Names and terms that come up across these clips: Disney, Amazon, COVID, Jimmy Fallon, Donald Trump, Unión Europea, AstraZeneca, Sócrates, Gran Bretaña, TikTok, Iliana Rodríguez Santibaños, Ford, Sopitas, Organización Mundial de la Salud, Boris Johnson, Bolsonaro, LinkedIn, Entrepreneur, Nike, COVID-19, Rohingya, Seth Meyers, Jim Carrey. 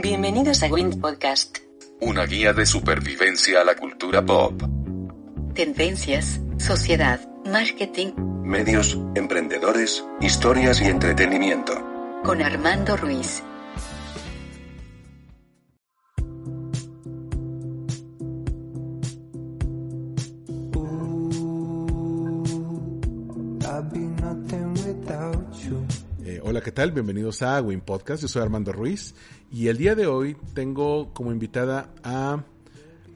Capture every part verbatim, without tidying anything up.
Bienvenidos a Wind Podcast. Una guía de supervivencia a la cultura pop. Tendencias, sociedad, marketing, medios, emprendedores, historias y entretenimiento. Con Armando Ruiz. Hola, ¿qué tal? Bienvenidos a Wind Podcast. Yo soy Armando Ruiz y el día de hoy tengo como invitada a,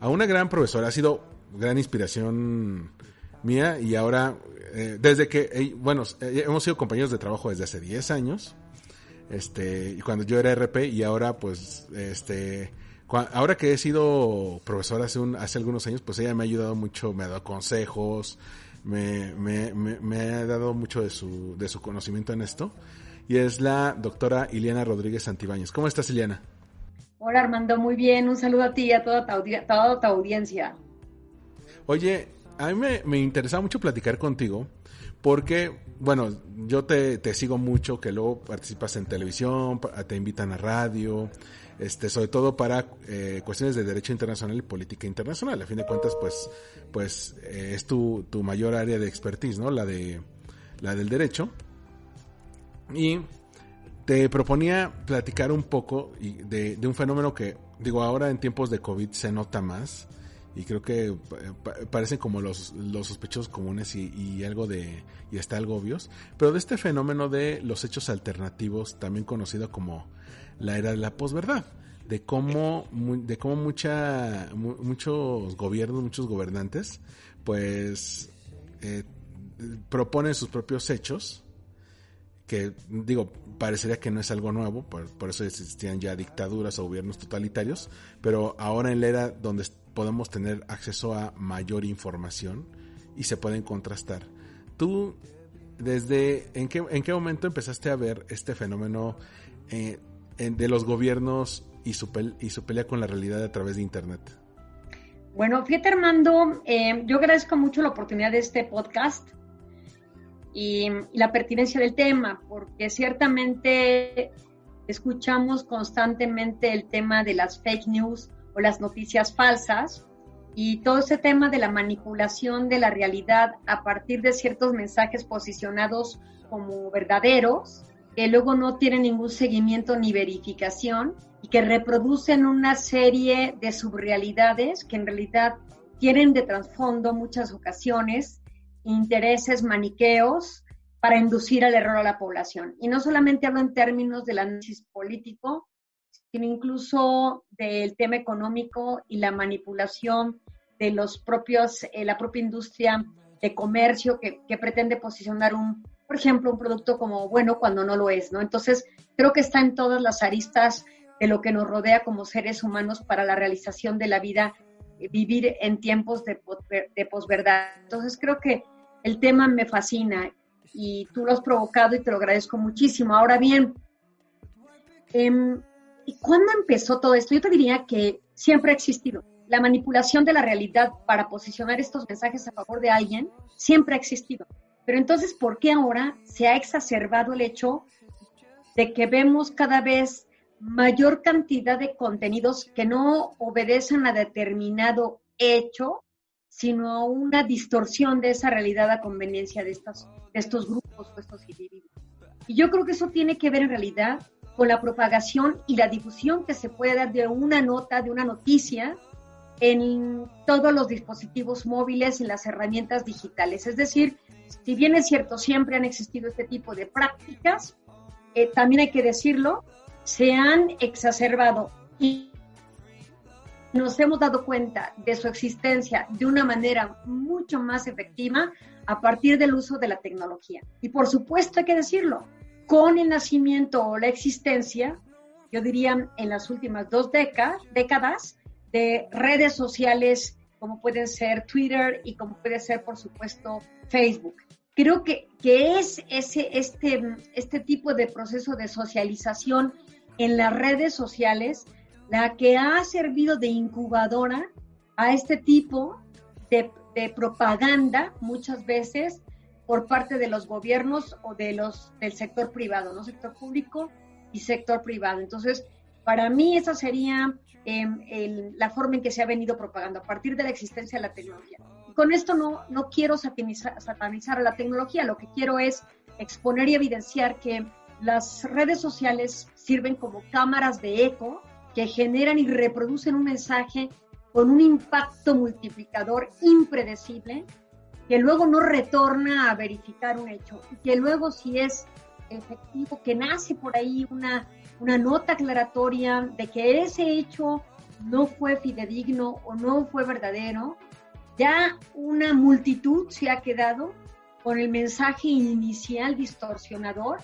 a una gran profesora. Ha sido gran inspiración mía y ahora, eh, desde que, bueno, hemos sido compañeros de trabajo desde hace diez años, este, cuando yo era R P y ahora, pues, este, cua, ahora que he sido profesora hace, un, hace algunos años, pues ella me ha ayudado mucho, me ha dado consejos, me, me, me, me ha dado mucho de su, de su conocimiento en esto. Y es la doctora Iliana Rodríguez Santibaños. ¿Cómo estás, Iliana? Hola, Armando, muy bien. Un saludo a ti y a toda tu, audi- toda tu audiencia. Oye, a mí me, me interesaba mucho platicar contigo porque, bueno, yo te, te sigo mucho, que luego participas en televisión, te invitan a radio, este, sobre todo para eh, cuestiones de derecho internacional y política internacional. A fin de cuentas, pues, pues eh, es tu, tu mayor área de expertise, ¿no? La de, la del derecho. Y te proponía platicar un poco de, de un fenómeno que, digo, ahora en tiempos de COVID se nota más y creo que pa- parecen como los, los sospechosos comunes y, y algo de, y hasta algo obvios, pero de este fenómeno de los hechos alternativos, también conocido como la era de la posverdad, de cómo, de cómo mucha, muchos gobiernos, muchos gobernantes, pues eh, proponen sus propios hechos, que digo, parecería que no es algo nuevo, por, por eso existían ya dictaduras o gobiernos totalitarios, pero ahora en la era donde podemos tener acceso a mayor información y se pueden contrastar. ¿Tú desde en qué, en qué momento empezaste a ver este fenómeno eh, en, de los gobiernos y su, pel, y su pelea con la realidad a través de Internet? Bueno, fíjate, Armando, eh, yo agradezco mucho la oportunidad de este podcast y la pertinencia del tema, porque ciertamente escuchamos constantemente el tema de las fake news o las noticias falsas y todo ese tema de la manipulación de la realidad a partir de ciertos mensajes posicionados como verdaderos, que luego no tienen ningún seguimiento ni verificación y que reproducen una serie de subrealidades que en realidad tienen de trasfondo muchas ocasiones intereses maniqueos para inducir al error a la población. Y no solamente hablo en términos del análisis político, sino incluso del tema económico y la manipulación de los propios, eh, la propia industria de comercio que, que pretende posicionar, un, por ejemplo, un producto como bueno cuando no lo es, ¿no? Entonces, creo que está en todas las aristas de lo que nos rodea como seres humanos para la realización de la vida, eh, vivir en tiempos de, de posverdad. Entonces, creo que el tema me fascina y tú lo has provocado y te lo agradezco muchísimo. Ahora bien, ¿cuándo empezó todo esto? Yo te diría que siempre ha existido. La manipulación de la realidad para posicionar estos mensajes a favor de alguien siempre ha existido. Pero entonces, ¿por qué ahora se ha exacerbado el hecho de que vemos cada vez mayor cantidad de contenidos que no obedecen a determinado hecho, sino a una distorsión de esa realidad a conveniencia de, estas, de estos grupos o estos individuos? Y yo creo que eso tiene que ver en realidad con la propagación y la difusión que se puede dar de una nota, de una noticia, en todos los dispositivos móviles, en las herramientas digitales. Es decir, si bien es cierto, siempre han existido este tipo de prácticas, eh, también hay que decirlo, se han exacerbado y nos hemos dado cuenta de su existencia de una manera mucho más efectiva a partir del uso de la tecnología. Y por supuesto hay que decirlo, con el nacimiento o la existencia, yo diría en las últimas dos décadas, décadas de redes sociales como pueden ser Twitter y como puede ser, por supuesto, Facebook. Creo que, que es ese, este, este tipo de proceso de socialización en las redes sociales la que ha servido de incubadora a este tipo de, de propaganda, muchas veces por parte de los gobiernos o de los, del sector privado, ¿no? Sector público y sector privado. Entonces, para mí esa sería eh, el, la forma en que se ha venido propagando a partir de la existencia de la tecnología. Con esto no, no quiero satanizar, satanizar a la tecnología, lo que quiero es exponer y evidenciar que las redes sociales sirven como cámaras de eco que generan y reproducen un mensaje con un impacto multiplicador impredecible que luego no retorna a verificar un hecho y que luego, si es efectivo, que nace por ahí una, una nota aclaratoria de que ese hecho no fue fidedigno o no fue verdadero, ya una multitud se ha quedado con el mensaje inicial distorsionador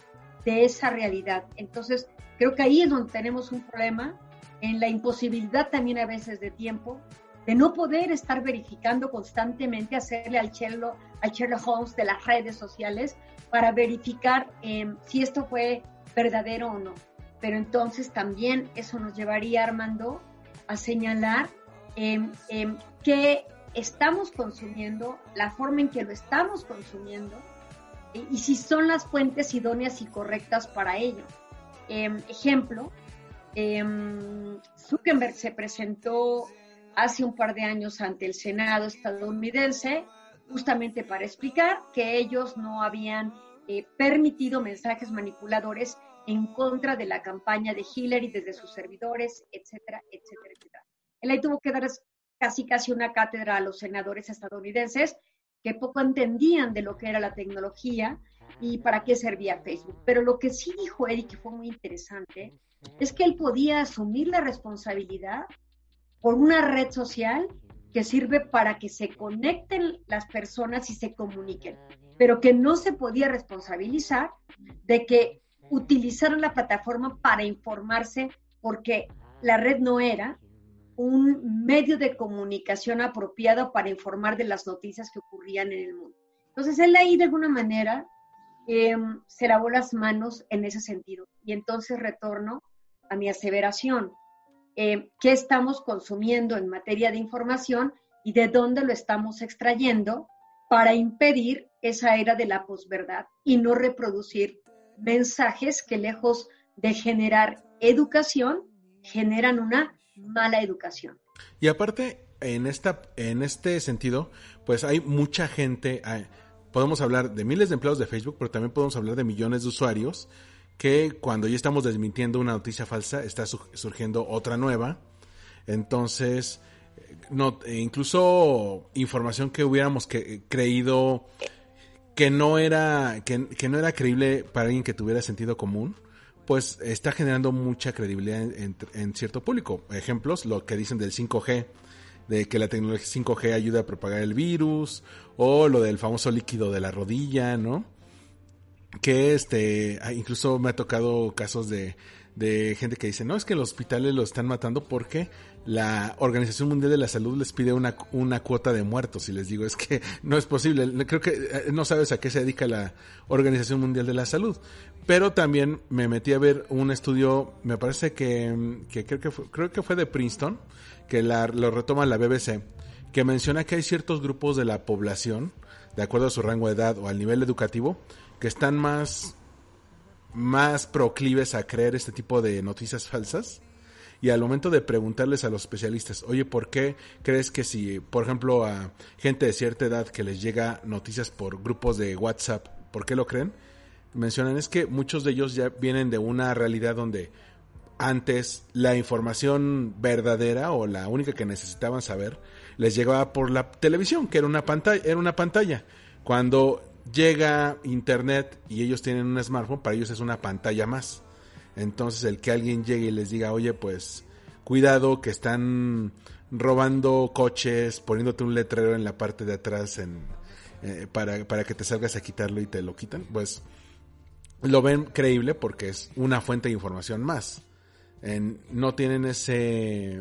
de esa realidad. Entonces, creo que ahí es donde tenemos un problema, en la imposibilidad también a veces de tiempo, de no poder estar verificando constantemente, hacerle al Sherlock, al Sherlock Holmes de las redes sociales para verificar eh, si esto fue verdadero o no. Pero entonces también eso nos llevaría, Armando, a señalar eh, eh, qué estamos consumiendo, la forma en que lo estamos consumiendo eh, y si son las fuentes idóneas y correctas para ello. Eh, ejemplo, eh, Zuckerberg se presentó hace un par de años ante el Senado estadounidense, justamente para explicar que ellos no habían eh, permitido mensajes manipuladores en contra de la campaña de Hillary desde sus servidores, etcétera, etcétera, etcétera. Él ahí tuvo que dar casi casi una cátedra a los senadores estadounidenses que poco entendían de lo que era la tecnología y para qué servía Facebook. Pero lo que sí dijo él, y que fue muy interesante, es que él podía asumir la responsabilidad por una red social que sirve para que se conecten las personas y se comuniquen, pero que no se podía responsabilizar de que utilizaron la plataforma para informarse, porque la red no era un medio de comunicación apropiado para informar de las noticias que ocurrían en el mundo. Entonces, él ahí de alguna manera eh, se lavó las manos en ese sentido. Y entonces retorno a mi aseveración. Eh, qué estamos consumiendo en materia de información y de dónde lo estamos extrayendo para impedir esa era de la posverdad y no reproducir mensajes que, lejos de generar educación, generan una mala educación. Y aparte, en, esta, en este sentido, pues hay mucha gente, hay, podemos hablar de miles de empleados de Facebook, pero también podemos hablar de millones de usuarios, que cuando ya estamos desmintiendo una noticia falsa, está surgiendo otra nueva. Entonces, no, incluso información que hubiéramos que, creído que no era que, que no era creíble para alguien que tuviera sentido común, pues está generando mucha credibilidad en, en, en cierto público. Ejemplos, lo que dicen del cinco G, de que la tecnología cinco G ayuda a propagar el virus, o lo del famoso líquido de la rodilla, ¿no? Que este incluso me ha tocado casos de, de gente que dice, no, es que los hospitales los están matando porque la Organización Mundial de la Salud les pide una, una cuota de muertos, y les digo, es que no es posible, creo que no sabes a qué se dedica la Organización Mundial de la Salud. Pero también me metí a ver un estudio, me parece que, que creo que fue, creo que fue de Princeton, que la, lo retoma la B B C, que menciona que hay ciertos grupos de la población, de acuerdo a su rango de edad o al nivel educativo, que están más, más proclives a creer este tipo de noticias falsas. Y al momento de preguntarles a los especialistas, oye, ¿por qué crees que si, por ejemplo, a gente de cierta edad que les llega noticias por grupos de WhatsApp, ¿por qué lo creen? Mencionan es que muchos de ellos ya vienen de una realidad donde antes la información verdadera o la única que necesitaban saber les llegaba por la televisión, que era una pantalla, era una pantalla. Cuando llega internet y ellos tienen un smartphone, para ellos es una pantalla más. Entonces, el que alguien llegue y les diga, oye, pues, cuidado que están robando coches, poniéndote un letrero en la parte de atrás en, eh, para, para que te salgas a quitarlo, y te lo quitan, pues lo ven creíble porque es una fuente de información más. En, no tienen ese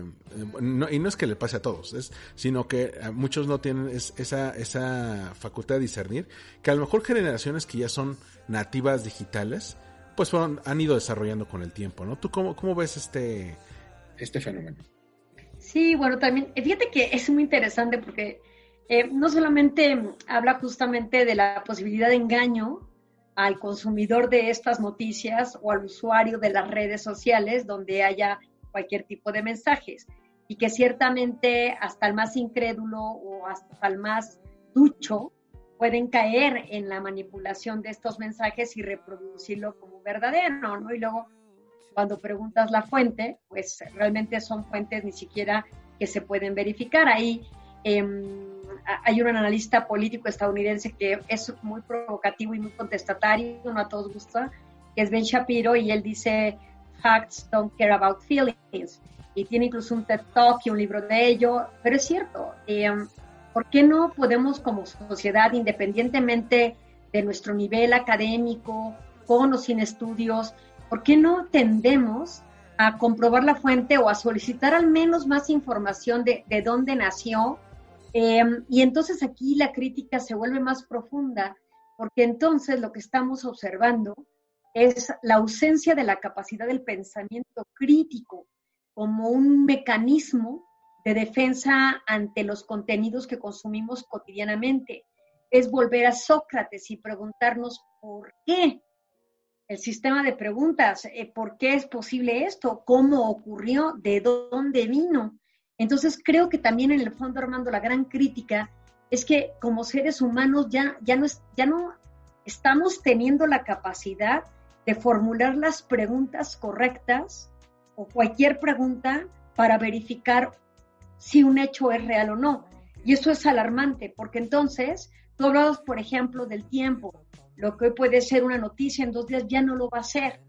no, y no es que le pase a todos, es, sino que a muchos no tienen es, esa, esa facultad de discernir, que a lo mejor generaciones que ya son nativas digitales pues fueron, han ido desarrollando con el tiempo, ¿no? ¿Tú cómo, cómo ves este, este fenómeno? Sí, bueno, también, fíjate que es muy interesante porque eh, no solamente habla justamente de la posibilidad de engaño al consumidor de estas noticias o al usuario de las redes sociales donde haya cualquier tipo de mensajes, y que ciertamente hasta el más incrédulo o hasta el más ducho pueden caer en la manipulación de estos mensajes y reproducirlo como verdadero, ¿no? Y luego cuando preguntas la fuente, pues realmente son fuentes ni siquiera que se pueden verificar. Ahí eh, hay un analista político estadounidense que es muy provocativo y muy contestatario, no a todos gusta, que es Ben Shapiro, y él dice, facts don't care about feelings, y tiene incluso un TED Talk y un libro de ello, pero es cierto, eh, ¿por qué no podemos como sociedad, independientemente de nuestro nivel académico, con o sin estudios, por qué no tendemos a comprobar la fuente o a solicitar al menos más información de, de dónde nació? Eh, y entonces aquí la crítica se vuelve más profunda, porque entonces lo que estamos observando es la ausencia de la capacidad del pensamiento crítico como un mecanismo de defensa ante los contenidos que consumimos cotidianamente. Es volver a Sócrates y preguntarnos por qué, el sistema de preguntas, eh, por qué es posible esto, cómo ocurrió, de dónde vino. Entonces creo que también en el fondo, Armando, la gran crítica es que como seres humanos ya, ya, no, es, ya no estamos teniendo la capacidad de formular las preguntas correctas o cualquier pregunta para verificar si un hecho es real o no. Y eso es alarmante, porque entonces tú hablabas, por ejemplo, del tiempo. Lo que hoy puede ser una noticia en dos días ya no lo va a ser,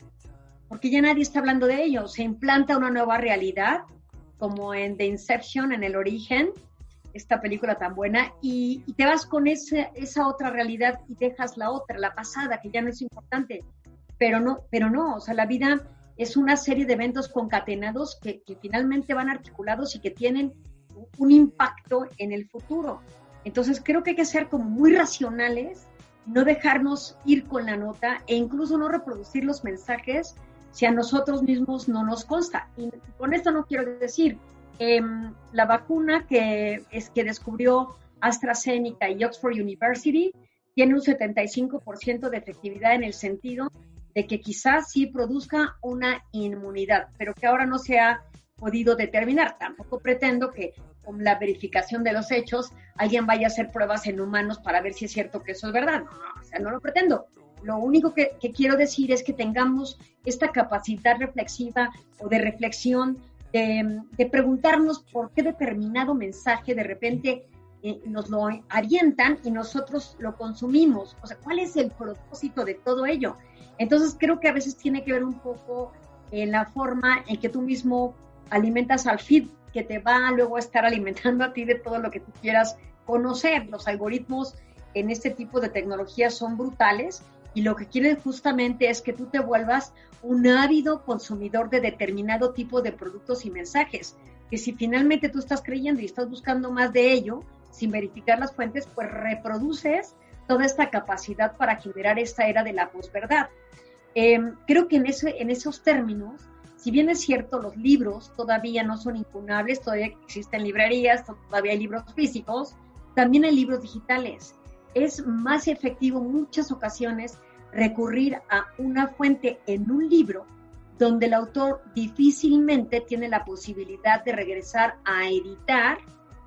porque ya nadie está hablando de ello. Se implanta una nueva realidad, como en The Inception, en El Origen, esta película tan buena, y, y te vas con ese, esa otra realidad y dejas la otra, la pasada, que ya no es importante. Pero no, pero no, o sea, la vida es una serie de eventos concatenados que, que finalmente van articulados y que tienen un impacto en el futuro. Entonces creo que hay que ser como muy racionales, no dejarnos ir con la nota e incluso no reproducir los mensajes si a nosotros mismos no nos consta. Y con esto no quiero decir, eh, la vacuna que, es que descubrió AstraZeneca y Oxford University tiene un setenta y cinco por ciento de efectividad, en el sentido de que quizás sí produzca una inmunidad, pero que ahora no se ha podido determinar. Tampoco pretendo que con la verificación de los hechos alguien vaya a hacer pruebas en humanos para ver si es cierto que eso es verdad. No, no, o sea, no lo pretendo. Lo único que, que quiero decir es que tengamos esta capacidad reflexiva o de reflexión, de, de preguntarnos por qué determinado mensaje de repente eh, nos lo orientan y nosotros lo consumimos. O sea, ¿cuál es el propósito de todo ello? Entonces creo que a veces tiene que ver un poco en la forma en que tú mismo alimentas al feed, que te va luego a estar alimentando a ti de todo lo que tú quieras conocer. Los algoritmos en este tipo de tecnologías son brutales, y lo que quieren justamente es que tú te vuelvas un ávido consumidor de determinado tipo de productos y mensajes, que si finalmente tú estás creyendo y estás buscando más de ello, sin verificar las fuentes, pues reproduces toda esta capacidad para generar esta era de la posverdad. Eh, creo que en, ese, en esos términos, si bien es cierto, los libros todavía no son impunables, todavía existen librerías, todavía hay libros físicos, también hay libros digitales. Es más efectivo en muchas ocasiones recurrir a una fuente en un libro donde el autor difícilmente tiene la posibilidad de regresar a editar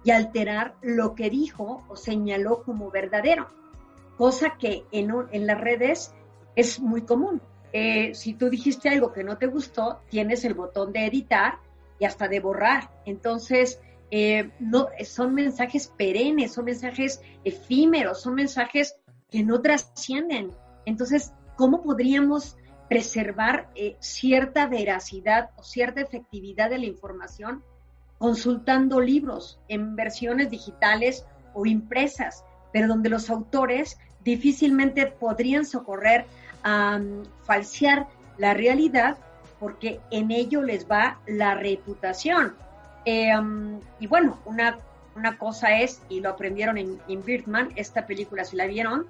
y alterar lo que dijo o señaló como verdadero, cosa que en, en las redes es muy común. Eh, si tú dijiste algo que no te gustó, tienes el botón de editar y hasta de borrar. Entonces, Eh, no, son mensajes perennes, son mensajes efímeros, son mensajes que no trascienden. Entonces, ¿cómo podríamos preservar eh, cierta veracidad o cierta efectividad de la información consultando libros en versiones digitales o impresas, pero donde los autores difícilmente podrían socorrer a um, falsear la realidad, porque en ello les va la reputación. Eh, um, y bueno, una, una cosa es, y lo aprendieron en, en Birdman, esta película si la vieron,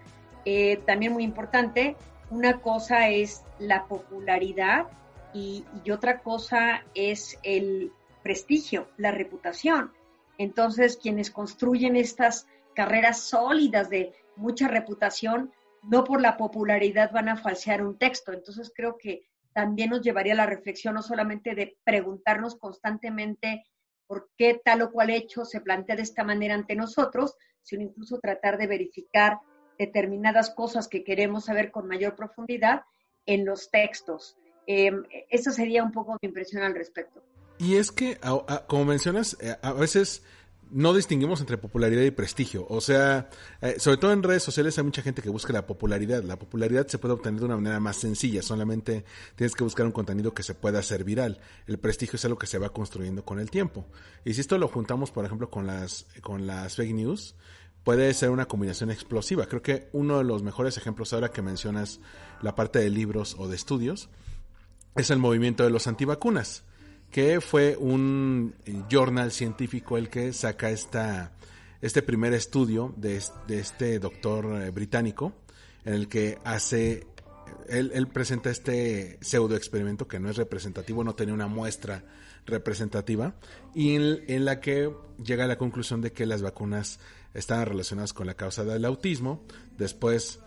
eh, también muy importante, una cosa es la popularidad y, y otra cosa es el prestigio, la reputación. Entonces, quienes construyen estas carreras sólidas de mucha reputación, no por la popularidad van a falsear un texto. Entonces, creo que también nos llevaría a la reflexión, no solamente de preguntarnos constantemente por qué tal o cual hecho se plantea de esta manera ante nosotros, sino incluso tratar de verificar determinadas cosas que queremos saber con mayor profundidad en los textos. Eh, esa sería un poco mi impresión al respecto. Y es que, a, a, como mencionas, a veces no distinguimos entre popularidad y prestigio. O sea, eh, sobre todo en redes sociales hay mucha gente que busca la popularidad. La popularidad se puede obtener de una manera más sencilla. Solamente tienes que buscar un contenido que se pueda hacer viral. El prestigio es algo que se va construyendo con el tiempo. Y si esto lo juntamos, por ejemplo, con las, con las fake news, puede ser una combinación explosiva. Creo que uno de los mejores ejemplos, ahora que mencionas la parte de libros o de estudios, es el movimiento de los antivacunas, que fue un journal científico el que saca esta, este primer estudio de, de este doctor británico, en el que hace, él, él presenta este pseudo experimento que no es representativo, no tenía una muestra representativa, y en, en la que llega a la conclusión de que las vacunas estaban relacionadas con la causa del autismo. Después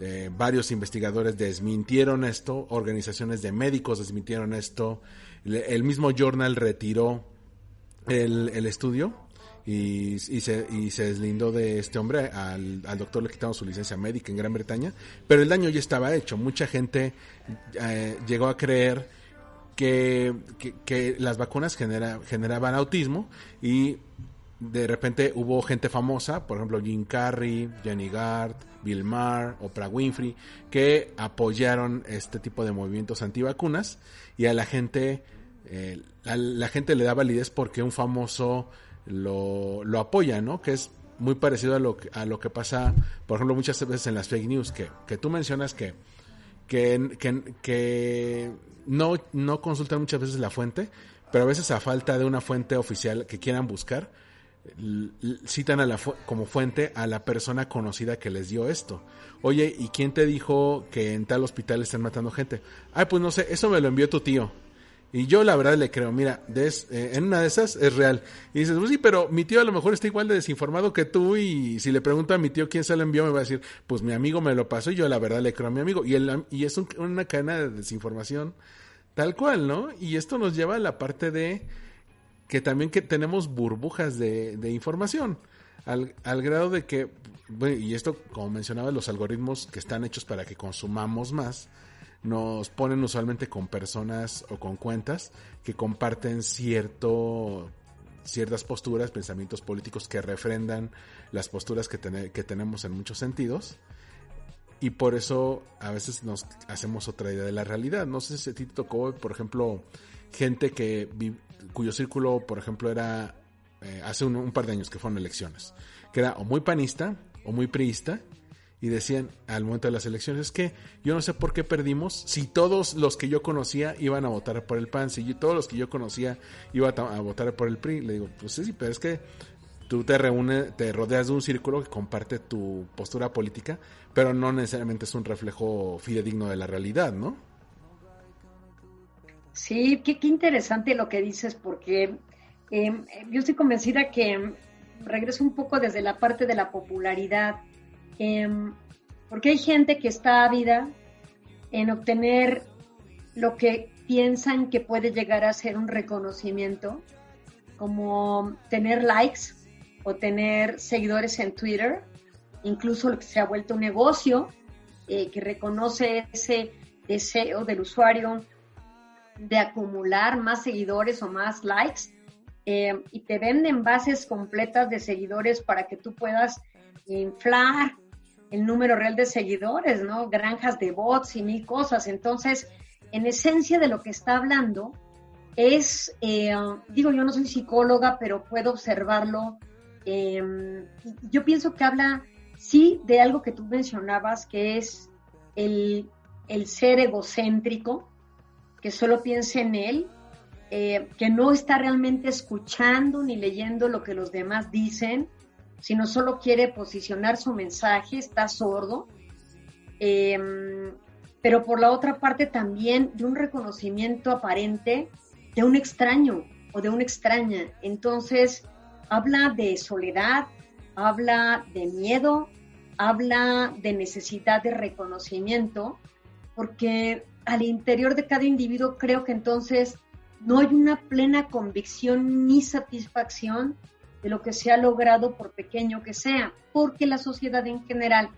Eh, varios investigadores desmintieron esto, organizaciones de médicos desmintieron esto, le, el mismo journal retiró el, el estudio y, y, se, y se deslindó de este hombre. Al, al doctor le quitaron su licencia médica en Gran Bretaña, pero el daño ya estaba hecho. Mucha gente eh, llegó a creer que, que, que las vacunas genera, generaban autismo, y de repente hubo gente famosa, por ejemplo Jim Carrey, Jenny Garth, Bill Maher, Oprah Winfrey, que apoyaron este tipo de movimientos antivacunas, y a la gente eh, a la gente le da validez porque un famoso lo, lo apoya, ¿no? Que es muy parecido a lo, a lo que pasa, por ejemplo, muchas veces en las fake news que, que tú mencionas que que, que, que no, no consultan muchas veces la fuente, pero a veces a falta de una fuente oficial que quieran buscar, citan a la fu- como fuente a la persona conocida que les dio esto. Oye, ¿y quién te dijo que en tal hospital están matando gente? Ay, pues no sé, eso me lo envió tu tío. Y yo la verdad le creo, mira, des, eh, en una de esas es real. Y dices, pues sí, pero mi tío a lo mejor está igual de desinformado que tú, y si le pregunto a mi tío quién se lo envió, me va a decir, pues mi amigo me lo pasó, y yo la verdad le creo a mi amigo. Y, el, y es un, una cadena de desinformación tal cual, ¿no? Y esto nos lleva a la parte de que también que tenemos burbujas de, de información, al, al grado de que, bueno, y esto como mencionaba, los algoritmos que están hechos para que consumamos más, nos ponen usualmente con personas o con cuentas que comparten cierto, ciertas posturas, pensamientos políticos que refrendan las posturas que, ten, que tenemos en muchos sentidos, y por eso a veces nos hacemos otra idea de la realidad. No sé si a ti te tocó, por ejemplo, gente que vi, cuyo círculo, por ejemplo, era eh, hace un, un par de años que fueron elecciones, que era o muy panista o muy priista, y decían al momento de las elecciones, es que yo no sé por qué perdimos si todos los que yo conocía iban a votar por el P A N, si yo, todos los que yo conocía iban a, a votar por el P R I. Le digo, pues sí, pero es que tú te reúnes, te rodeas de un círculo que comparte tu postura política, pero no necesariamente es un reflejo fidedigno de la realidad, ¿no? Sí, qué, qué interesante lo que dices, porque eh, yo estoy convencida que, regreso un poco desde la parte de la popularidad, eh, porque hay gente que está ávida en obtener lo que piensan que puede llegar a ser un reconocimiento, como tener likes o tener seguidores en Twitter, incluso lo que se ha vuelto un negocio, eh, que reconoce ese deseo del usuario de acumular más seguidores o más likes, eh, y te venden bases completas de seguidores para que tú puedas inflar el número real de seguidores, ¿no? Granjas de bots y mil cosas. Entonces, en esencia de lo que está hablando es, eh, digo, yo no soy psicóloga, pero puedo observarlo. Eh, yo pienso que habla, sí, de algo que tú mencionabas, que es el el ser egocéntrico, que solo piensa en él, eh, que no está realmente escuchando ni leyendo lo que los demás dicen, sino solo quiere posicionar su mensaje, está sordo, eh, pero por la otra parte también de un reconocimiento aparente de un extraño o de una extraña. Entonces, habla de soledad, habla de miedo, habla de necesidad de reconocimiento, porque al interior de cada individuo creo que entonces no hay una plena convicción ni satisfacción de lo que se ha logrado por pequeño que sea, porque la sociedad en general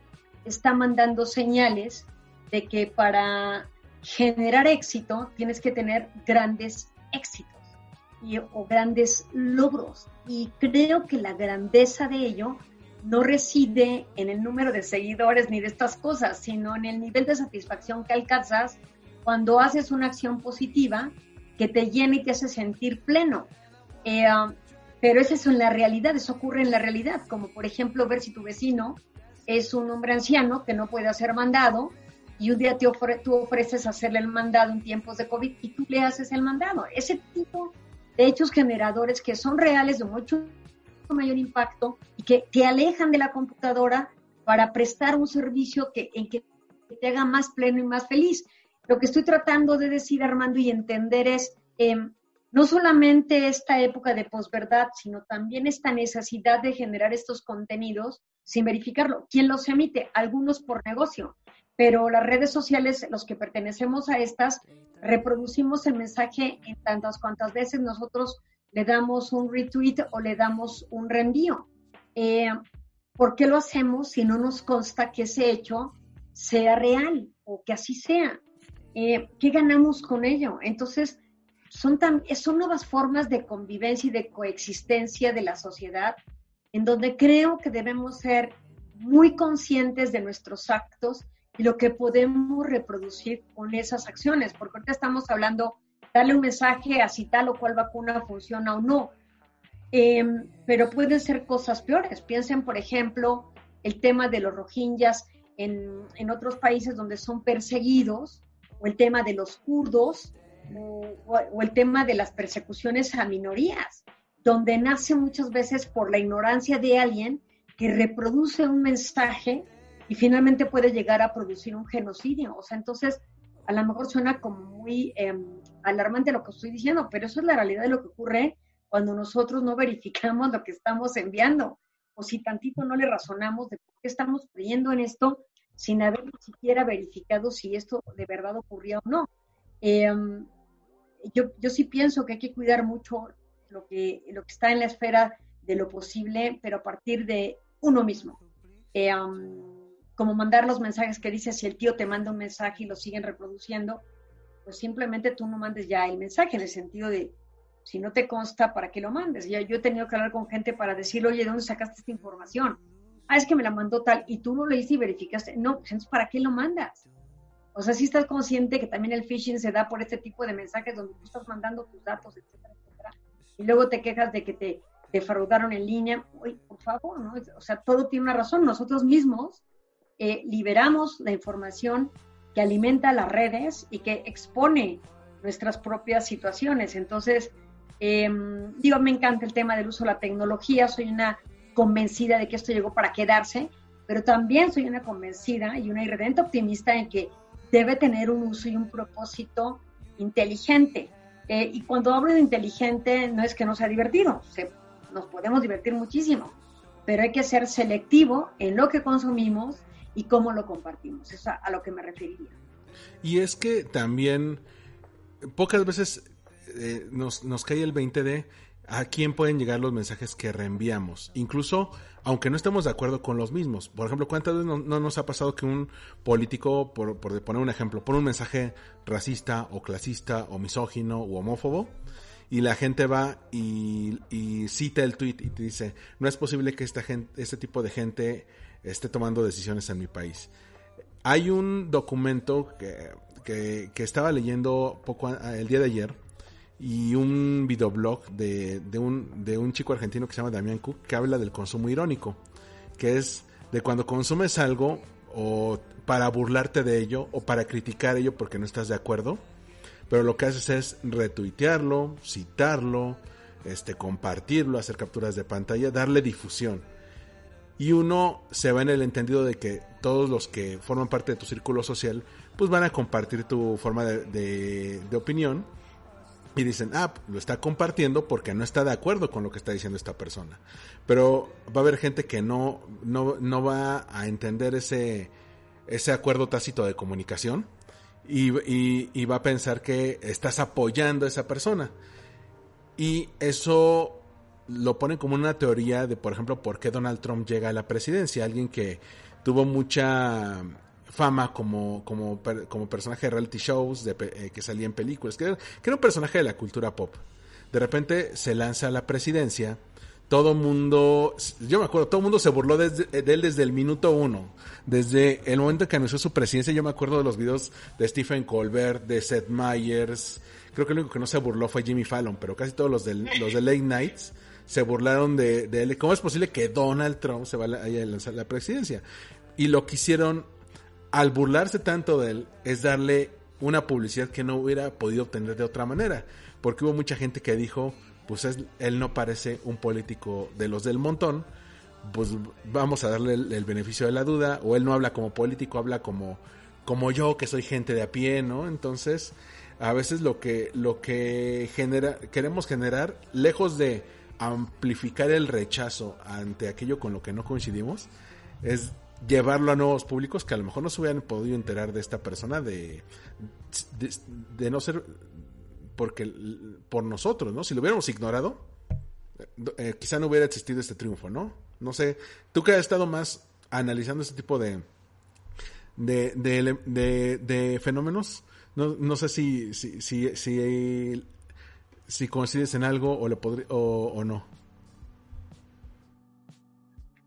está mandando señales de que para generar éxito tienes que tener grandes éxitos y, o grandes logros, y creo que la grandeza de ello no reside en el número de seguidores ni de estas cosas, sino en el nivel de satisfacción que alcanzas cuando haces una acción positiva que te llena y te hace sentir pleno. Eh, pero eso es en la realidad, eso ocurre en la realidad, como por ejemplo ver si tu vecino es un hombre anciano que no puede hacer mandado y un día te ofre, tú ofreces hacerle el mandado en tiempos de COVID y tú le haces el mandado. Ese tipo de hechos generadores que son reales de mucho mayor impacto y que te alejan de la computadora para prestar un servicio que, en que te haga más pleno y más feliz. Lo que estoy tratando de decir, Armando, y entender es eh, no solamente esta época de posverdad, sino también esta necesidad de generar estos contenidos sin verificarlo. ¿Quién los emite? Algunos por negocio, pero las redes sociales, los que pertenecemos a estas, reproducimos el mensaje en tantas cuantas veces nosotros le damos un retweet o le damos un reenvío. Eh, ¿Por qué lo hacemos si no nos consta que ese hecho sea real o que así sea? Eh, ¿Qué ganamos con ello? Entonces, son, tan, son nuevas formas de convivencia y de coexistencia de la sociedad, en donde creo que debemos ser muy conscientes de nuestros actos y lo que podemos reproducir con esas acciones, porque ahorita estamos hablando darle un mensaje a si tal o cual vacuna funciona o no. Eh, pero pueden ser cosas peores. Piensen, por ejemplo, el tema de los rohingyas en, en otros países donde son perseguidos, o el tema de los kurdos, o, o el tema de las persecuciones a minorías, donde nace muchas veces por la ignorancia de alguien que reproduce un mensaje y finalmente puede llegar a producir un genocidio. O sea, entonces, a lo mejor suena como muy eh, alarmante lo que estoy diciendo, pero eso es la realidad de lo que ocurre cuando nosotros no verificamos lo que estamos enviando, o si tantito no le razonamos de por qué estamos creyendo en esto sin haber ni siquiera verificado si esto de verdad ocurría o no. Eh, yo, yo sí pienso que hay que cuidar mucho lo que, lo que está en la esfera de lo posible, pero a partir de uno mismo. Eh, um, como mandar los mensajes que dice, si el tío te manda un mensaje y lo siguen reproduciendo, pues simplemente tú no mandes ya el mensaje, en el sentido de, si no te consta, ¿para qué lo mandes? Ya, yo he tenido que hablar con gente para decirle, oye, ¿de dónde sacaste esta información? Ah, es que me la mandó tal, y tú no leíste y verificaste. No, pues entonces, ¿para qué lo mandas? O sea, sí estás consciente que también el phishing se da por este tipo de mensajes donde tú estás mandando tus datos, etcétera, etcétera, y luego te quejas de que te defraudaron en línea. Oye, por favor, ¿no? O sea, todo tiene una razón. Nosotros mismos Eh, liberamos la información que alimenta las redes y que expone nuestras propias situaciones. Entonces, eh, digo, me encanta el tema del uso de la tecnología, soy una convencida de que esto llegó para quedarse, pero también soy una convencida y una irredenta optimista en que debe tener un uso y un propósito inteligente. Eh, y cuando hablo de inteligente, no es que no sea divertido, se, nos podemos divertir muchísimo, pero hay que ser selectivo en lo que consumimos y cómo lo compartimos. Eso a, a lo que me referiría. Y es que también pocas veces eh, nos, nos cae el veinte de a quién pueden llegar los mensajes que reenviamos, incluso aunque no estemos de acuerdo con los mismos. Por ejemplo, ¿cuántas veces no, no nos ha pasado que un político, por, por poner un ejemplo, pone un mensaje racista o clasista o misógino o homófobo, y la gente va y, y cita el tweet y te dice, no es posible que esta gente, este tipo de gente esté tomando decisiones en mi país? Hay un documento que, que, que estaba leyendo poco a, el día de ayer, y un videoblog de, de, un, de un chico argentino que se llama Damián Cook, que habla del consumo irónico, que es de cuando consumes algo o para burlarte de ello o para criticar ello porque no estás de acuerdo, pero lo que haces es retuitearlo, citarlo, este, compartirlo, hacer capturas de pantalla, darle difusión. Y uno se va en el entendido de que todos los que forman parte de tu círculo social pues van a compartir tu forma de, de, de opinión y dicen, ah, lo está compartiendo porque no está de acuerdo con lo que está diciendo esta persona. Pero va a haber gente que no, no, no va a entender ese, ese acuerdo tácito de comunicación y, y, y va a pensar que estás apoyando a esa persona. Y eso lo ponen como una teoría de, por ejemplo, por qué Donald Trump llega a la presidencia. Alguien que tuvo mucha fama como, como, como personaje de reality shows, de, eh, que salía en películas, que, que era un personaje de la cultura pop. De repente se lanza a la presidencia, todo mundo, yo me acuerdo, todo mundo se burló desde, de él desde el minuto uno. Desde el momento que anunció su presidencia, yo me acuerdo de los videos de Stephen Colbert, de Seth Meyers. Creo que el único que no se burló fue Jimmy Fallon, pero casi todos los de, los de Late Nights se burlaron de, de él. ¿Cómo es posible que Donald Trump se vaya a lanzar la presidencia? Y lo que hicieron al burlarse tanto de él es darle una publicidad que no hubiera podido obtener de otra manera, porque hubo mucha gente que dijo, pues es, él no parece un político de los del montón, pues vamos a darle el, el beneficio de la duda, o él no habla como político, habla como, como yo, que soy gente de a pie, ¿no? Entonces, a veces lo que, lo que genera, queremos generar, lejos de amplificar el rechazo ante aquello con lo que no coincidimos, es llevarlo a nuevos públicos que a lo mejor no se hubieran podido enterar de esta persona de, de, de no ser porque por nosotros, ¿no? Si lo hubiéramos ignorado, eh, quizá no hubiera existido este triunfo, ¿no? No sé, tú que has estado más analizando este tipo de de, de, de, de fenómenos, no, no sé si si, si, si si coincides en algo o, lo podri- o, o no.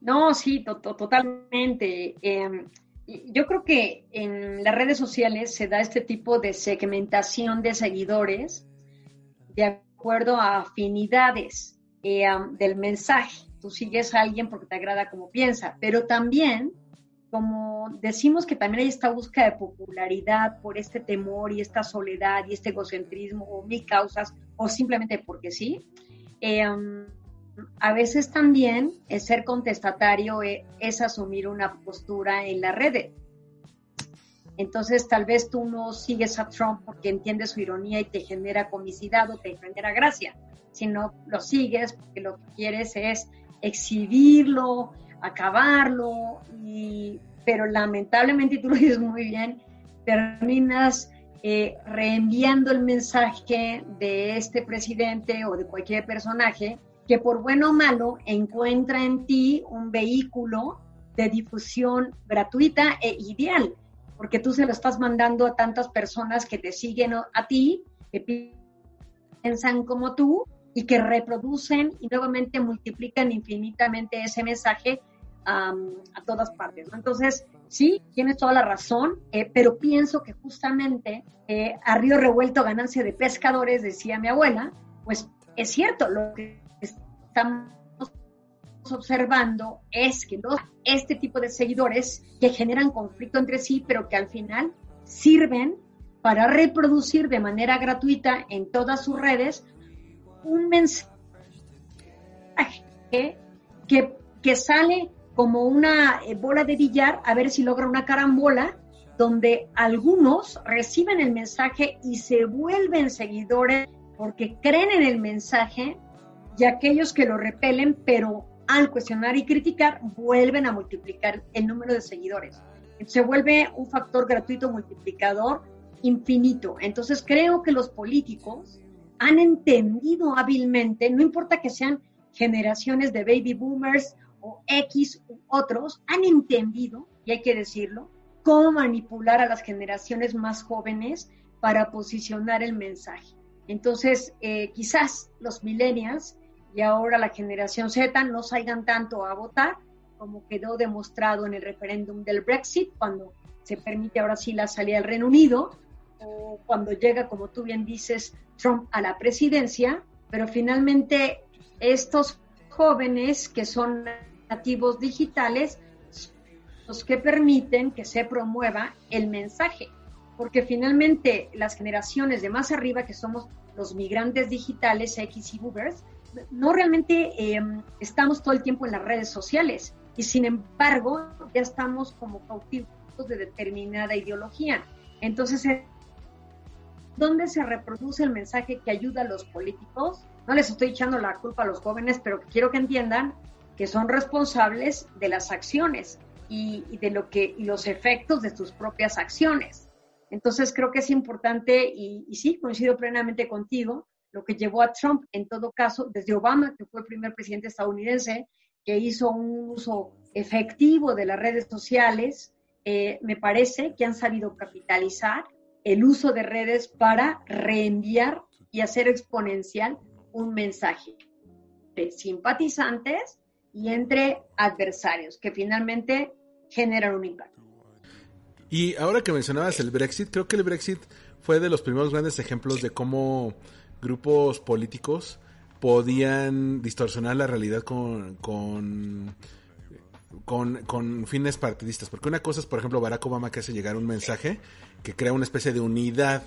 No, sí, to- to- totalmente. Eh, yo creo que en las redes sociales se da este tipo de segmentación de seguidores de acuerdo a afinidades eh, um, del mensaje. Tú sigues a alguien porque te agrada como piensa, pero también, como decimos que también hay esta búsqueda de popularidad por este temor y esta soledad y este egocentrismo o mil causas o simplemente porque sí, eh, um, a veces también el ser contestatario es asumir una postura en la red. Entonces tal vez tú no sigues a Trump porque entiendes su ironía y te genera comicidad o te genera gracia, sino lo sigues porque lo que quieres es exhibirlo, acabarlo, y, pero lamentablemente, tú lo dices muy bien, terminas eh, reenviando el mensaje de este presidente o de cualquier personaje que por bueno o malo encuentra en ti un vehículo de difusión gratuita e ideal, porque tú se lo estás mandando a tantas personas que te siguen a ti, que piensan como tú y que reproducen y nuevamente multiplican infinitamente ese mensaje um, a todas partes, ¿no? Entonces, sí, tienes toda la razón, eh, pero pienso que justamente eh, a río revuelto ganancia de pescadores, decía mi abuela, pues es cierto, lo que estamos observando es que los, este tipo de seguidores que generan conflicto entre sí, pero que al final sirven para reproducir de manera gratuita en todas sus redes un mensaje que, que, que sale como una bola de billar, a ver si logra una carambola, donde algunos reciben el mensaje y se vuelven seguidores porque creen en el mensaje, y aquellos que lo repelen, pero al cuestionar y criticar, vuelven a multiplicar el número de seguidores. Se vuelve un factor gratuito multiplicador infinito. Entonces creo que los políticos han entendido hábilmente, no importa que sean generaciones de baby boomers o X u otros, han entendido, y hay que decirlo, cómo manipular a las generaciones más jóvenes para posicionar el mensaje. Entonces, eh, quizás los millennials y ahora la generación Z no salgan tanto a votar como quedó demostrado en el referéndum del Brexit, cuando se permite ahora sí la salida al Reino Unido, o cuando llega, como tú bien dices, Trump a la presidencia, pero finalmente estos jóvenes que son nativos digitales los que permiten que se promueva el mensaje, porque finalmente las generaciones de más arriba, que somos los migrantes digitales, X y Boomers, no realmente eh, estamos todo el tiempo en las redes sociales, y sin embargo ya estamos como cautivos de determinada ideología. Entonces, ¿dónde se reproduce el mensaje que ayuda a los políticos? No les estoy echando la culpa a los jóvenes, pero quiero que entiendan que son responsables de las acciones y, y de lo que y los efectos de sus propias acciones. Entonces, creo que es importante, y, y sí, coincido plenamente contigo, lo que llevó a Trump, en todo caso, desde Obama, que fue el primer presidente estadounidense, que hizo un uso efectivo de las redes sociales. Eh, me parece que han sabido capitalizar el uso de redes para reenviar y hacer exponencial un mensaje de simpatizantes y entre adversarios, que finalmente generan un impacto. Y ahora que mencionabas el Brexit, creo que el Brexit fue de los primeros grandes ejemplos de cómo grupos políticos podían distorsionar la realidad con... con Con, con fines partidistas, porque una cosa es, por ejemplo, Barack Obama, que hace llegar un mensaje que crea una especie de unidad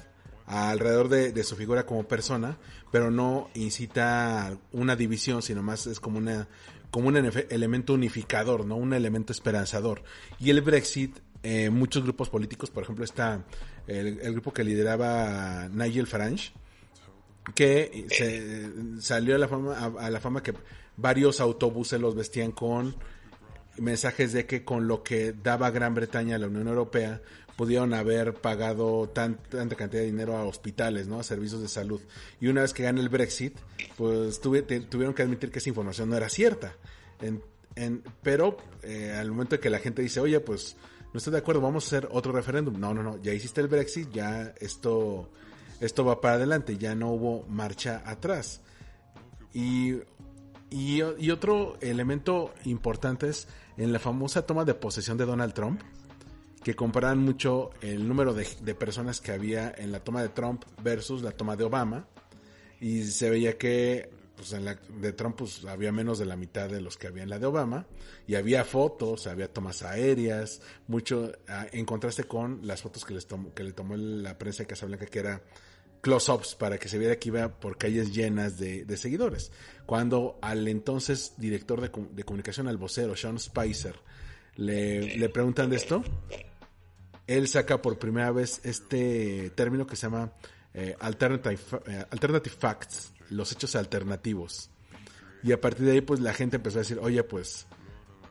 alrededor de, de su figura como persona, pero no incita una división, sino más es como una como un elemento unificador, no un elemento esperanzador. Y el Brexit, eh, muchos grupos políticos, por ejemplo, está el, el grupo que lideraba Nigel Farage, que se, salió a la fama, a, a la fama que varios autobuses los vestían con mensajes de que con lo que daba Gran Bretaña a la Unión Europea pudieron haber pagado tan, tanta cantidad de dinero a hospitales, ¿no?, a servicios de salud. Y una vez que gana el Brexit, pues tuve, te, tuvieron que admitir que esa información no era cierta. En, en, pero eh, al momento de que la gente dice, oye, pues no estoy de acuerdo, vamos a hacer otro referéndum. No, no, no, ya hiciste el Brexit, ya esto, esto va para adelante, ya no hubo marcha atrás. Y... Y, y otro elemento importante es en la famosa toma de posesión de Donald Trump, que comparaban mucho el número de, de personas que había en la toma de Trump versus la toma de Obama, y se veía que pues, en la de Trump pues, había menos de la mitad de los que había en la de Obama, y había fotos, había tomas aéreas, mucho en contraste con las fotos que, les tom- que le tomó la prensa de Casa Blanca, que era close-ups para que se viera que iba por calles llenas de, de seguidores. Cuando al entonces director de, de comunicación, al vocero, Sean Spicer, le, le preguntan de esto, él saca por primera vez este término que se llama eh, alternative, eh, alternative facts, los hechos alternativos. Y a partir de ahí, pues la gente empezó a decir, oye, pues,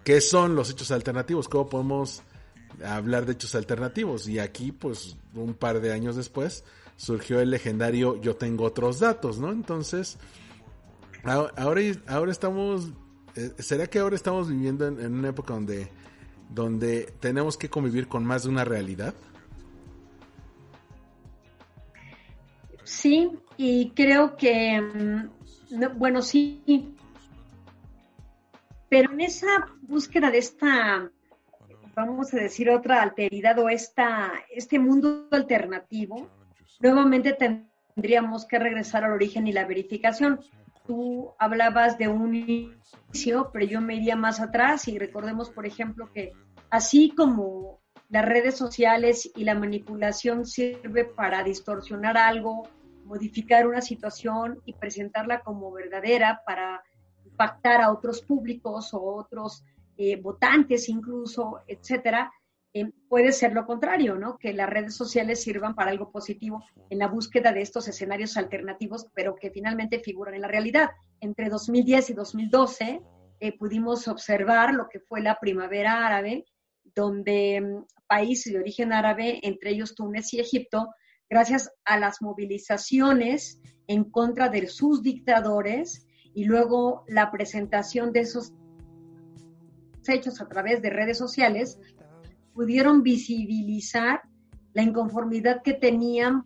¿qué son los hechos alternativos? ¿Cómo podemos hablar de hechos alternativos? Y aquí, pues, un par de años después, surgió el legendario Yo Tengo Otros Datos, ¿no? Entonces, ahora, ahora estamos, ¿será que ahora estamos viviendo en, en una época donde, donde tenemos que convivir con más de una realidad? Sí, y creo que, no, bueno, sí, pero en esa búsqueda de esta, vamos a decir, otra alteridad o esta, este mundo alternativo, nuevamente tendríamos que regresar al origen y la verificación. Tú hablabas de un inicio, pero yo me iría más atrás y recordemos, por ejemplo, que así como las redes sociales y la manipulación sirve para distorsionar algo, modificar una situación y presentarla como verdadera para impactar a otros públicos o otros eh, votantes incluso, etcétera, Eh, puede ser lo contrario, ¿no? Que las redes sociales sirvan para algo positivo en la búsqueda de estos escenarios alternativos, pero que finalmente figuran en la realidad. Entre dos mil diez y dos mil doce eh, pudimos observar lo que fue la Primavera Árabe, donde mmm, países de origen árabe, entre ellos Túnez y Egipto, gracias a las movilizaciones en contra de sus dictadores y luego la presentación de esos hechos a través de redes sociales, pudieron visibilizar la inconformidad que tenían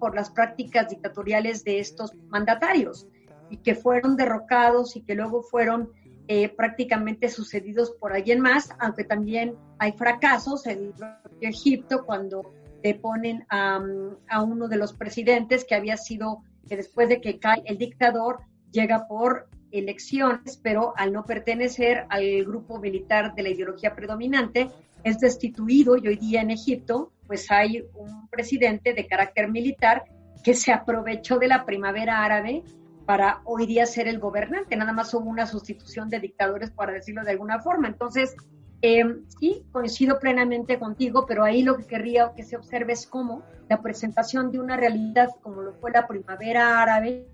por las prácticas dictatoriales de estos mandatarios y que fueron derrocados y que luego fueron eh, prácticamente sucedidos por alguien más, aunque también hay fracasos en Egipto cuando deponen a, a uno de los presidentes que había sido, que después de que cae el dictador, llega por elecciones, pero al no pertenecer al grupo militar de la ideología predominante, es destituido, y hoy día en Egipto pues hay un presidente de carácter militar que se aprovechó de la Primavera Árabe para hoy día ser el gobernante. Nada más hubo una sustitución de dictadores, para decirlo de alguna forma. Entonces, eh, sí, coincido plenamente contigo, pero ahí lo que querría que se observe es cómo la presentación de una realidad como lo fue la Primavera Árabe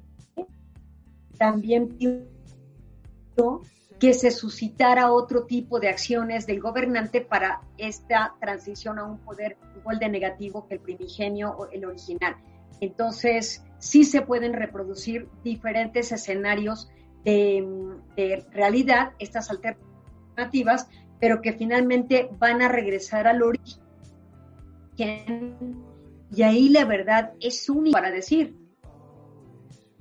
también que se suscitara otro tipo de acciones del gobernante para esta transición a un poder igual de negativo que el primigenio o el original. Entonces, sí se pueden reproducir diferentes escenarios de, de realidad, estas alternativas, pero que finalmente van a regresar al origen. Y ahí la verdad es única para decir,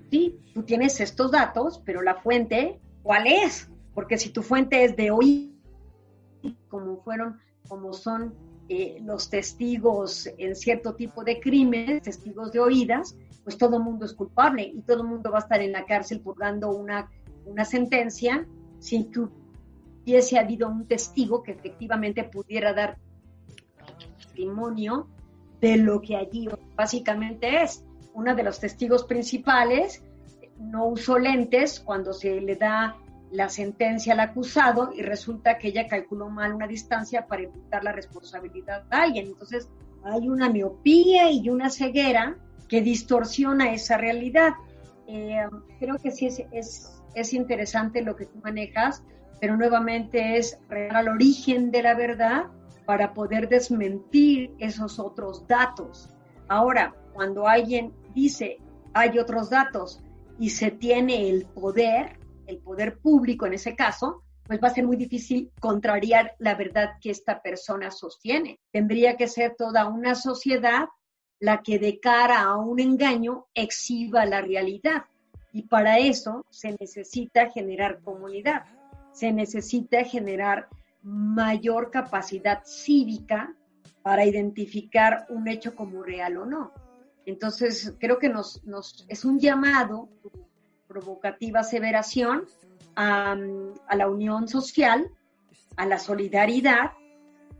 sí, tú tienes estos datos, pero la fuente, ¿cuál es? Porque si tu fuente es de hoy, como fueron, como son eh, los testigos en cierto tipo de crímenes, testigos de oídas, pues todo el mundo es culpable y todo el mundo va a estar en la cárcel purgando una, una sentencia sin que hubiese habido un testigo que efectivamente pudiera dar testimonio de lo que allí básicamente es. Uno de los testigos principales no usó lentes cuando se le da la sentencia al acusado y resulta que ella calculó mal una distancia para imputar la responsabilidad a alguien. Entonces hay una miopía y una ceguera que distorsiona esa realidad. Eh, creo que sí es, es, es interesante lo que tú manejas, pero nuevamente es real al origen de la verdad para poder desmentir esos otros datos. Ahora, cuando alguien dice hay otros datos y se tiene el poder, el poder público en ese caso, pues va a ser muy difícil contrariar la verdad que esta persona sostiene. Tendría que ser toda una sociedad la que de cara a un engaño exhiba la realidad. Y para eso se necesita generar comunidad, se necesita generar mayor capacidad cívica para identificar un hecho como real o no. Entonces, creo que nos, nos es un llamado, provocativa aseveración, a, a la unión social, a la solidaridad,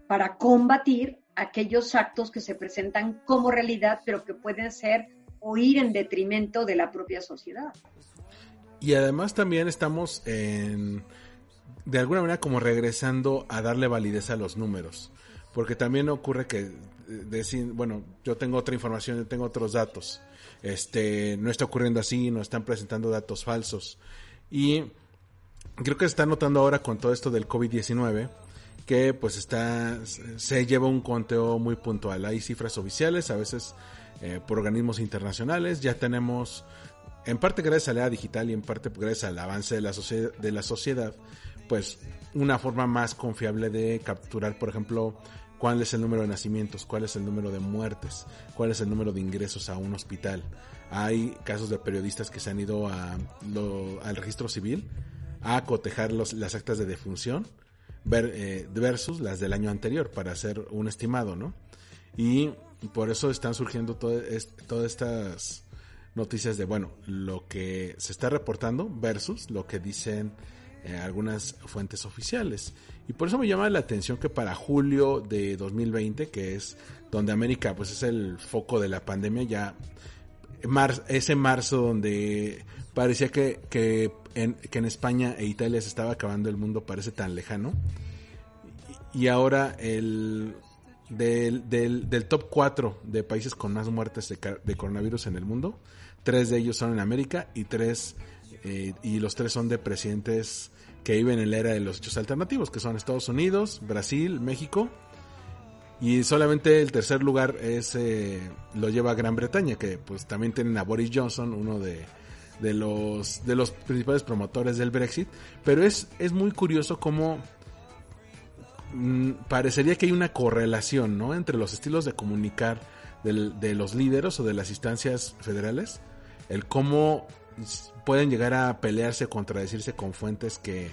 para combatir aquellos actos que se presentan como realidad, pero que pueden ser o ir en detrimento de la propia sociedad. Y además también estamos, en, de alguna manera, como regresando a darle validez a los números. Porque también ocurre que decir, bueno, yo tengo otra información, yo tengo otros datos. Este, no está ocurriendo así, nos están presentando datos falsos. Y creo que se está notando ahora con todo esto del covid diecinueve, que pues está, se lleva un conteo muy puntual. Hay cifras oficiales, a veces eh, por organismos internacionales. Ya tenemos, en parte gracias a la era digital y en parte gracias al avance de la, socie- de la sociedad, pues una forma más confiable de capturar, por ejemplo, cuál es el número de nacimientos, cuál es el número de muertes, cuál es el número de ingresos a un hospital. Hay casos de periodistas que se han ido a lo, al registro civil a cotejar los, las actas de defunción ver, eh, versus las del año anterior para hacer un estimado, ¿no? Y por eso están surgiendo todo es, todas estas noticias de, bueno, lo que se está reportando versus lo que dicen Eh, algunas fuentes oficiales. Y por eso me llama la atención que para julio de dos mil veinte, que es donde América pues es el foco de la pandemia, ya mar- ese marzo donde parecía que, que, en, que en España e Italia se estaba acabando el mundo, parece tan lejano. Y ahora el del, del, del top cuatro de países con más muertes de, de coronavirus en el mundo, tres de ellos son en América y tres Eh, y los tres son de presidentes que viven en la era de los hechos alternativos, que son Estados Unidos, Brasil, México, y solamente el tercer lugar es eh, lo lleva Gran Bretaña, que pues también tienen a Boris Johnson, uno de, de los de los principales promotores del Brexit. Pero es, es muy curioso cómo mmm, parecería que hay una correlación, ¿no?, entre los estilos de comunicar del, de los líderes o de las instancias federales, el cómo pueden llegar a pelearse, contradecirse con fuentes que,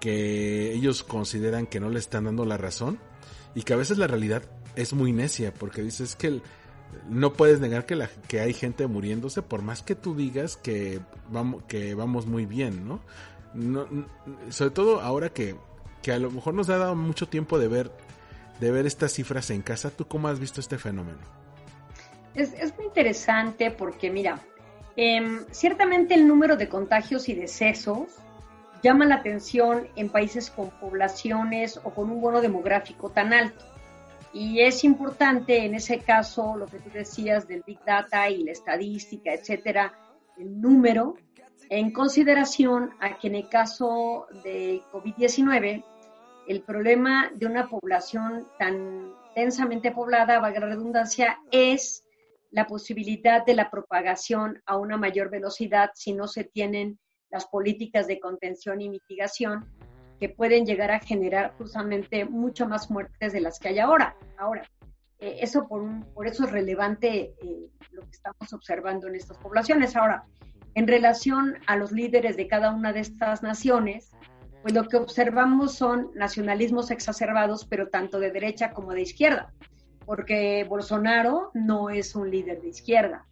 que ellos consideran que no le están dando la razón, y que a veces la realidad es muy necia, porque dices que el, no puedes negar que, la, que hay gente muriéndose, por más que tú digas que vamos, que vamos muy bien, ¿no? No, sobre todo ahora que, que a lo mejor nos ha dado mucho tiempo de ver, de ver estas cifras en casa. ¿Tú cómo has visto este fenómeno? Es, es muy interesante porque, mira, eh, ciertamente el número de contagios y decesos llama la atención en países con poblaciones o con un bono demográfico tan alto. Y es importante, en ese caso, lo que tú decías del Big Data y la estadística, etcétera, el número, en consideración a que en el caso de COVID diecinueve, el problema de una población tan densamente poblada, valga la redundancia, es la posibilidad de la propagación a una mayor velocidad si no se tienen las políticas de contención y mitigación que pueden llegar a generar justamente mucho más muertes de las que hay ahora. Ahora, eh, eso por, un, por eso es relevante eh, lo que estamos observando en estas poblaciones. Ahora, en relación a los líderes de cada una de estas naciones, pues lo que observamos son nacionalismos exacerbados, pero tanto de derecha como de izquierda, porque Bolsonaro no es un líder de izquierda.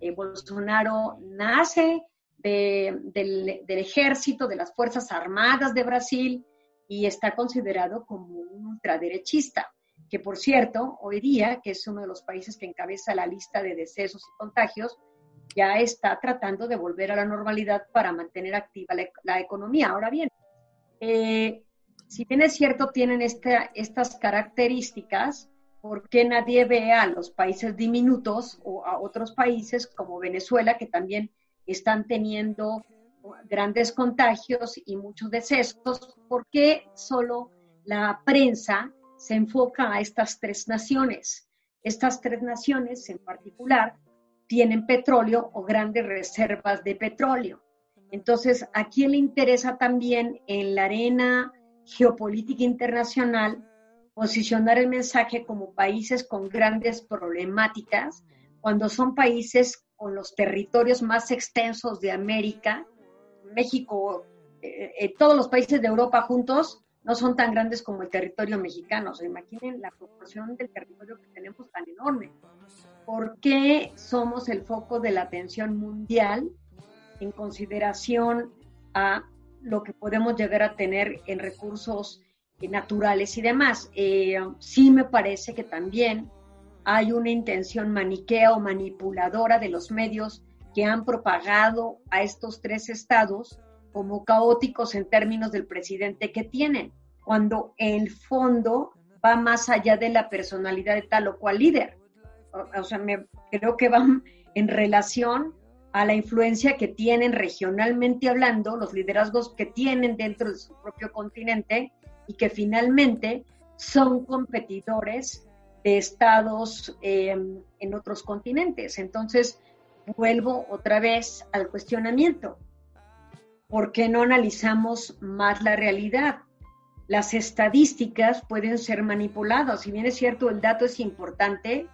Eh, Bolsonaro nace... De, del, del ejército, de las Fuerzas Armadas de Brasil, y está considerado como un ultraderechista, que por cierto, hoy día, que es uno de los países que encabeza la lista de decesos y contagios, ya está tratando de volver a la normalidad para mantener activa la, la economía. Ahora bien, eh, si bien es cierto, tienen esta, estas características, porque nadie ve a los países diminutos o a otros países como Venezuela, que también están teniendo grandes contagios y muchos decesos, porque solo la prensa se enfoca a estas tres naciones. Estas tres naciones en particular tienen petróleo o grandes reservas de petróleo. Entonces, ¿a quién le interesa también en la arena geopolítica internacional posicionar el mensaje como países con grandes problemáticas cuando son países con los territorios más extensos de América? México, eh, eh, todos los países de Europa juntos no son tan grandes como el territorio mexicano. Se imaginen la proporción del territorio que tenemos tan enorme. ¿Por qué somos el foco de la atención mundial en consideración a lo que podemos llegar a tener en recursos eh, naturales y demás? Eh, sí me parece que también hay una intención maniquea o manipuladora de los medios que han propagado a estos tres estados como caóticos en términos del presidente que tienen, cuando el fondo va más allá de la personalidad de tal o cual líder. O, o sea, me, creo que van en relación a la influencia que tienen regionalmente hablando, los liderazgos que tienen dentro de su propio continente y que finalmente son competidores de estados eh, en otros continentes. Entonces, vuelvo otra vez al cuestionamiento. ¿Por qué no analizamos más la realidad? Las estadísticas pueden ser manipuladas. Si bien es cierto, el dato es importante,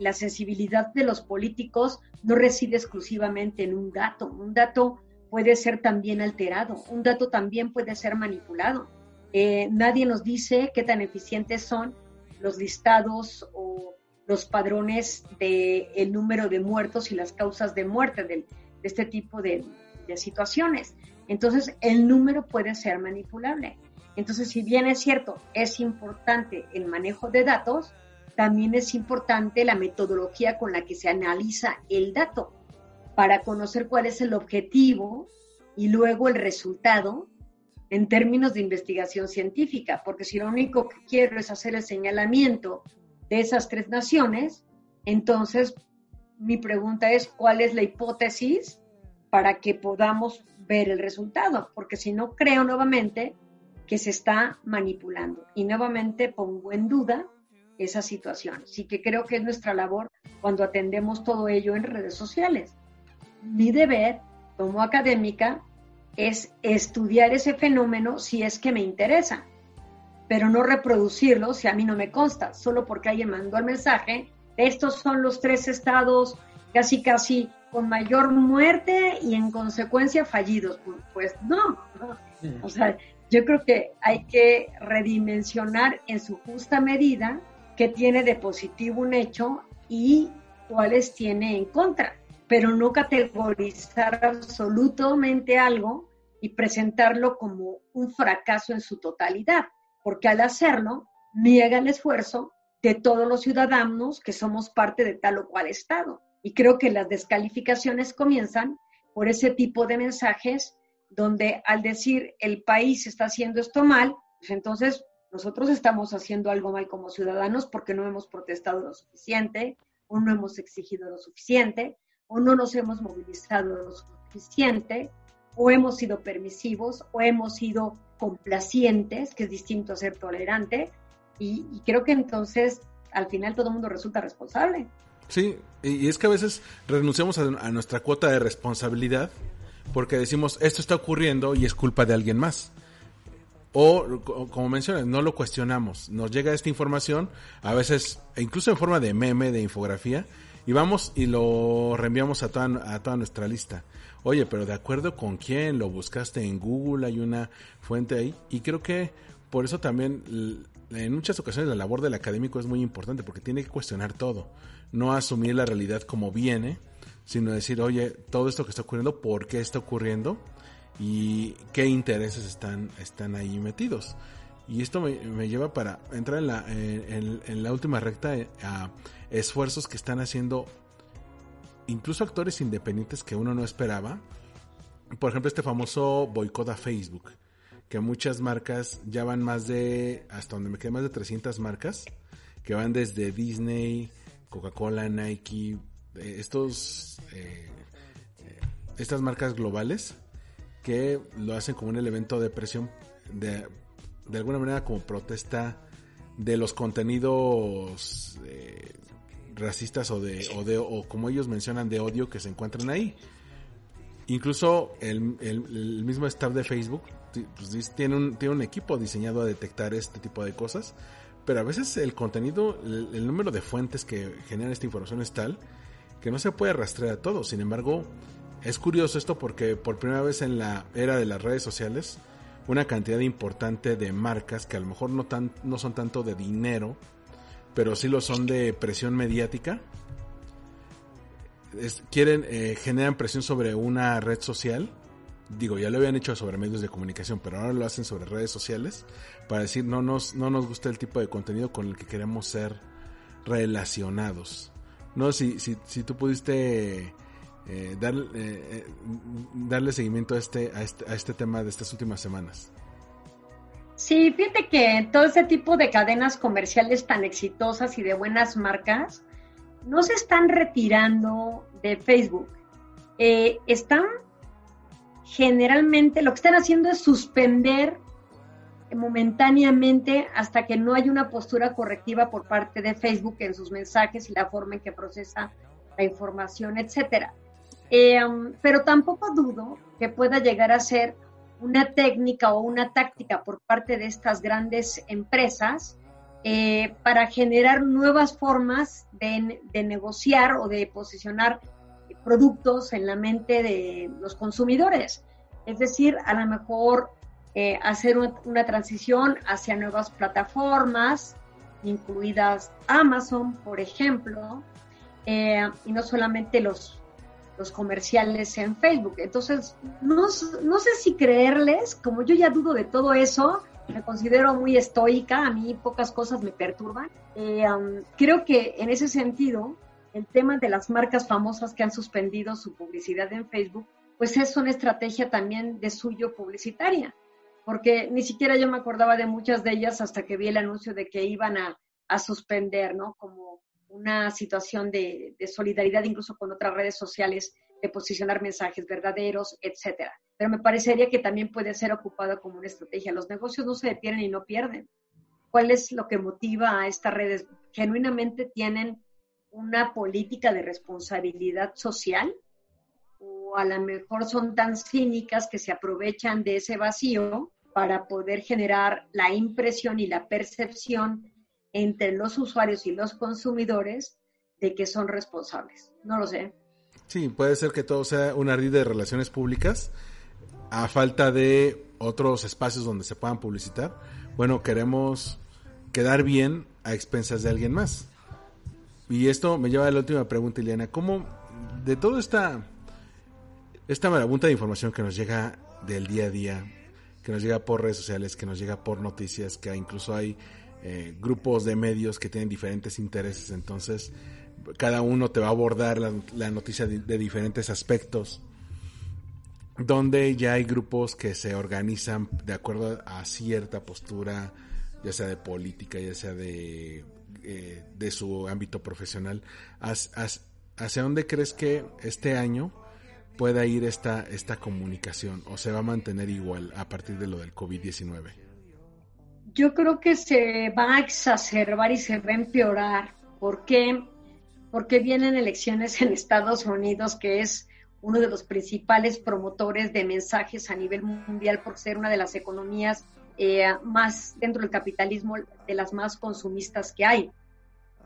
la sensibilidad de los políticos no reside exclusivamente en un dato. Un dato puede ser también alterado. Un dato también puede ser manipulado. Eh, nadie nos dice qué tan eficientes son los listados o los padrones del número de muertos y las causas de muerte de, de este tipo de, de situaciones. Entonces, el número puede ser manipulable. Entonces, si bien es cierto, es importante el manejo de datos, también es importante la metodología con la que se analiza el dato para conocer cuál es el objetivo y luego el resultado en términos de investigación científica, porque si lo único que quiero es hacer el señalamiento de esas tres naciones, entonces mi pregunta es, ¿cuál es la hipótesis para que podamos ver el resultado? Porque si no, creo nuevamente que se está manipulando y nuevamente pongo en duda esa situación. Así que creo que es nuestra labor cuando atendemos todo ello en redes sociales. Mi deber como académica es estudiar ese fenómeno si es que me interesa, pero no reproducirlo si a mí no me consta, solo porque alguien mandó el mensaje, estos son los tres estados casi casi con mayor muerte y en consecuencia fallidos. Pues no, o sea, yo creo que hay que redimensionar en su justa medida qué tiene de positivo un hecho y cuáles tiene en contra, pero no categorizar absolutamente algo y presentarlo como un fracaso en su totalidad, porque al hacerlo niega el esfuerzo de todos los ciudadanos que somos parte de tal o cual estado. Y creo que las descalificaciones comienzan por ese tipo de mensajes donde al decir el país está haciendo esto mal, pues entonces nosotros estamos haciendo algo mal como ciudadanos porque no hemos protestado lo suficiente, o no hemos exigido lo suficiente, o no nos hemos movilizado lo suficiente, o hemos sido permisivos, o hemos sido complacientes, que es distinto a ser tolerante, y, y creo que entonces al final todo el mundo resulta responsable. Sí, y es que a veces renunciamos a, a nuestra cuota de responsabilidad porque decimos, esto está ocurriendo y es culpa de alguien más. O, o como mencionas, no lo cuestionamos. Nos llega esta información, a veces, incluso en forma de meme, de infografía, y vamos y lo reenviamos a toda, a toda nuestra lista. Oye, pero ¿de acuerdo con quién? ¿Lo buscaste en Google? Hay una fuente ahí. Y creo que por eso también, en muchas ocasiones, la labor del académico es muy importante, porque tiene que cuestionar todo. No asumir la realidad como viene, sino decir, oye, todo esto que está ocurriendo, ¿por qué está ocurriendo? Y qué intereses están, están ahí metidos. Y esto me, me lleva para entrar en la, en, en la última recta a esfuerzos que están haciendo incluso actores independientes que uno no esperaba. Por ejemplo, este famoso boicot a Facebook, que muchas marcas ya van más de, hasta donde me quedé, más de trescientas marcas, que van desde Disney, Coca-Cola, Nike, estos eh, estas marcas globales, que lo hacen como un elemento de presión, de, de alguna manera como protesta de los contenidos eh, racistas o de, o de o como ellos mencionan, de odio que se encuentran ahí. Incluso el, el, el mismo staff de Facebook pues, tiene, un, tiene un equipo diseñado a detectar este tipo de cosas, pero a veces el contenido, el, el número de fuentes que generan esta información es tal que no se puede rastrear a todo. Sin embargo, es curioso esto porque por primera vez en la era de las redes sociales, una cantidad importante de marcas que a lo mejor no, tan, no son tanto de dinero, pero sí lo son de presión mediática, es, quieren eh, generan presión sobre una red social. Digo, ya lo habían hecho sobre medios de comunicación, pero ahora lo hacen sobre redes sociales para decir no nos, no nos gusta el tipo de contenido con el que queremos ser relacionados. No, si, si, si tú pudiste... Eh, dar, eh, darle seguimiento a este, a este a este tema de estas últimas semanas. Sí, fíjate que todo este tipo de cadenas comerciales tan exitosas y de buenas marcas no se están retirando de Facebook. Eh, están generalmente, lo que están haciendo es suspender momentáneamente hasta que no haya una postura correctiva por parte de Facebook en sus mensajes y la forma en que procesa la información, etcétera. Eh, pero tampoco dudo que pueda llegar a ser una técnica o una táctica por parte de estas grandes empresas eh, para generar nuevas formas de, de negociar o de posicionar productos en la mente de los consumidores. Es decir, a lo mejor eh, hacer una, una transición hacia nuevas plataformas, incluidas Amazon, por ejemplo, eh, y no solamente los los comerciales en Facebook. Entonces, no, no sé si creerles, como yo ya dudo de todo eso, me considero muy estoica, a mí pocas cosas me perturban. Eh, um, creo que en ese sentido, el tema de las marcas famosas que han suspendido su publicidad en Facebook, pues es una estrategia también de suyo publicitaria, porque ni siquiera yo me acordaba de muchas de ellas hasta que vi el anuncio de que iban a, a suspender, ¿no? Como una situación de, de solidaridad incluso con otras redes sociales, de posicionar mensajes verdaderos, etcétera. Pero me parecería que también puede ser ocupado como una estrategia. Los negocios no se detienen y no pierden. ¿Cuál es lo que motiva a estas redes? ¿Genuinamente tienen una política de responsabilidad social? ¿O a lo mejor son tan cínicas que se aprovechan de ese vacío para poder generar la impresión y la percepción entre los usuarios y los consumidores de que son responsables? No lo sé. Sí, puede ser que todo sea un ardid de relaciones públicas a falta de otros espacios donde se puedan publicitar. Bueno, queremos quedar bien a expensas de alguien más. Y esto me lleva a la última pregunta, Iliana. ¿Cómo, de toda esta, esta marabunta de información que nos llega del día a día, que nos llega por redes sociales, que nos llega por noticias, que incluso hay eh, grupos de medios que tienen diferentes intereses, entonces cada uno te va a abordar la, la noticia de, de diferentes aspectos, donde ya hay grupos que se organizan de acuerdo a cierta postura, ya sea de política, ya sea de, eh, de su ámbito profesional? As, as, ¿Hacia dónde crees que este año pueda ir esta, esta comunicación, o se va a mantener igual a partir de lo del covid diecinueve? Yo creo que se va a exacerbar y se va a empeorar. ¿Por qué? Porque vienen elecciones en Estados Unidos, que es uno de los principales promotores de mensajes a nivel mundial por ser una de las economías eh, más dentro del capitalismo, de las más consumistas que hay.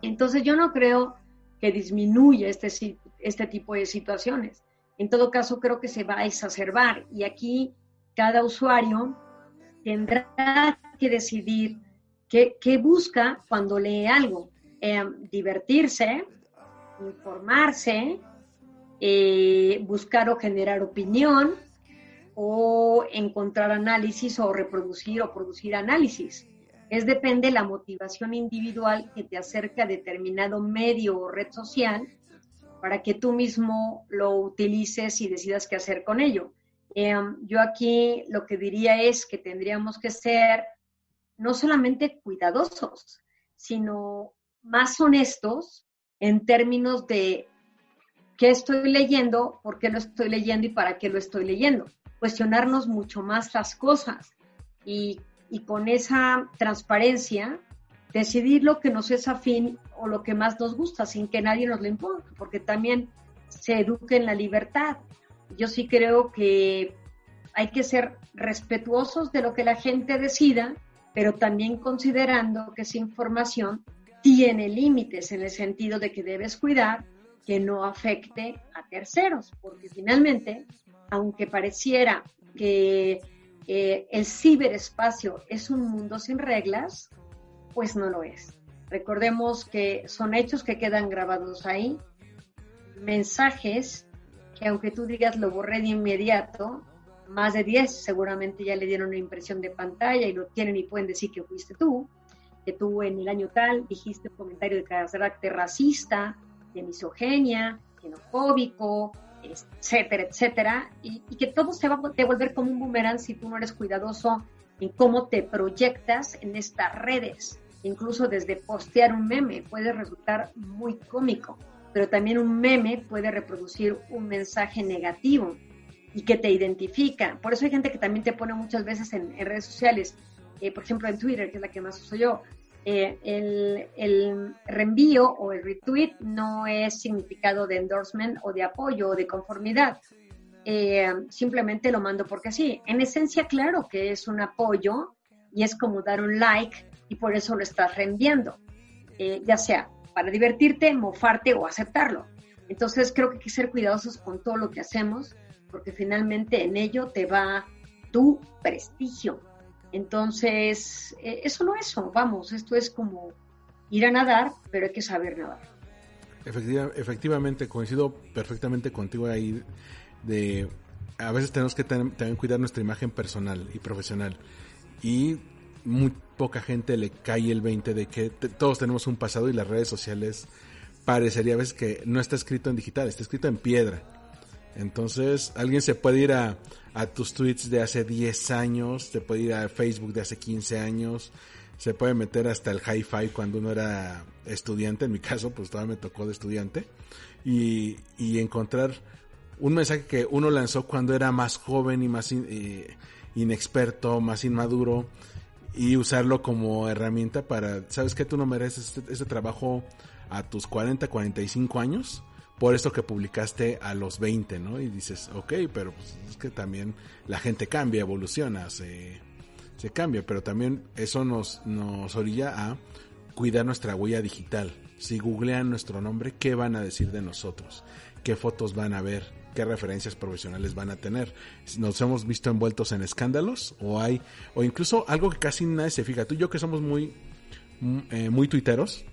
Entonces yo no creo que disminuya este, este tipo de situaciones. En todo caso, creo que se va a exacerbar, y aquí cada usuario tendrá que decidir qué, qué busca cuando lee algo. Eh, divertirse, informarse, Eh, buscar o generar opinión, o encontrar análisis, o reproducir o producir análisis. Es depende de la motivación individual que te acerca a determinado medio o red social para que tú mismo lo utilices y decidas qué hacer con ello. Eh, yo aquí lo que diría es que tendríamos que ser no solamente cuidadosos, sino más honestos en términos de ¿qué estoy leyendo? ¿Por qué lo estoy leyendo? ¿Y para qué lo estoy leyendo? Cuestionarnos mucho más las cosas y, y con esa transparencia decidir lo que nos es afín o lo que más nos gusta sin que nadie nos lo imponga, porque también se eduque en la libertad. Yo sí creo que hay que ser respetuosos de lo que la gente decida, pero también considerando que esa información tiene límites, en el sentido de que debes cuidar que no afecte a terceros, porque finalmente, aunque pareciera que eh, el ciberespacio es un mundo sin reglas, pues no lo es. Recordemos que son hechos que quedan grabados ahí, mensajes que aunque tú digas lo borré de inmediato, más de diez seguramente ya le dieron una impresión de pantalla y lo tienen y pueden decir que fuiste tú, que tú en el año tal dijiste un comentario de carácter racista, de misoginia, xenofóbico, etcétera, etcétera, y, y que todo se va a devolver como un boomerang si tú no eres cuidadoso en cómo te proyectas en estas redes. Incluso desde postear un meme puede resultar muy cómico, pero también un meme puede reproducir un mensaje negativo y que te identifica. Por eso hay gente que también te pone muchas veces en, en redes sociales, eh, por ejemplo en Twitter, que es la que más uso yo. Eh, el, el reenvío o el retweet no es significado de endorsement o de apoyo o de conformidad, eh, simplemente lo mando porque sí. En esencia, claro que es un apoyo y es como dar un like, y por eso lo estás reenviando, eh, ya sea para divertirte, mofarte o aceptarlo. Entonces creo que hay que ser cuidadosos con todo lo que hacemos, porque finalmente en ello te va tu prestigio. Entonces, eh, eso no es eso, vamos, esto es como ir a nadar, pero hay que saber nadar. Efectiva, efectivamente, coincido perfectamente contigo ahí, de a veces tenemos que ten, también cuidar nuestra imagen personal y profesional, y muy poca gente le cae el veinte de que te, todos tenemos un pasado, y las redes sociales parecería a veces que no está escrito en digital, está escrito en piedra. Entonces, alguien se puede ir a, a tus tweets de hace diez años, se puede ir a Facebook de hace quince años, se puede meter hasta el hi-fi cuando uno era estudiante. En mi caso, pues todavía me tocó de estudiante, y, y encontrar un mensaje que uno lanzó cuando era más joven y más in, eh, inexperto, más inmaduro, y usarlo como herramienta para, ¿sabes qué? Tú no mereces este, este trabajo a tus cuarenta, cuarenta y cinco años. Por esto que publicaste a los veinte, ¿no? Y dices, ok, pero pues es que también la gente cambia, evoluciona, se, se cambia, pero también eso nos, nos orilla a cuidar nuestra huella digital. Si googlean nuestro nombre, ¿qué van a decir de nosotros? ¿Qué fotos van a ver? ¿Qué referencias profesionales van a tener? ¿Nos hemos visto envueltos en escándalos? O hay, o incluso algo que casi nadie se fija. Tú y yo, que somos muy, eh, muy tuiteros,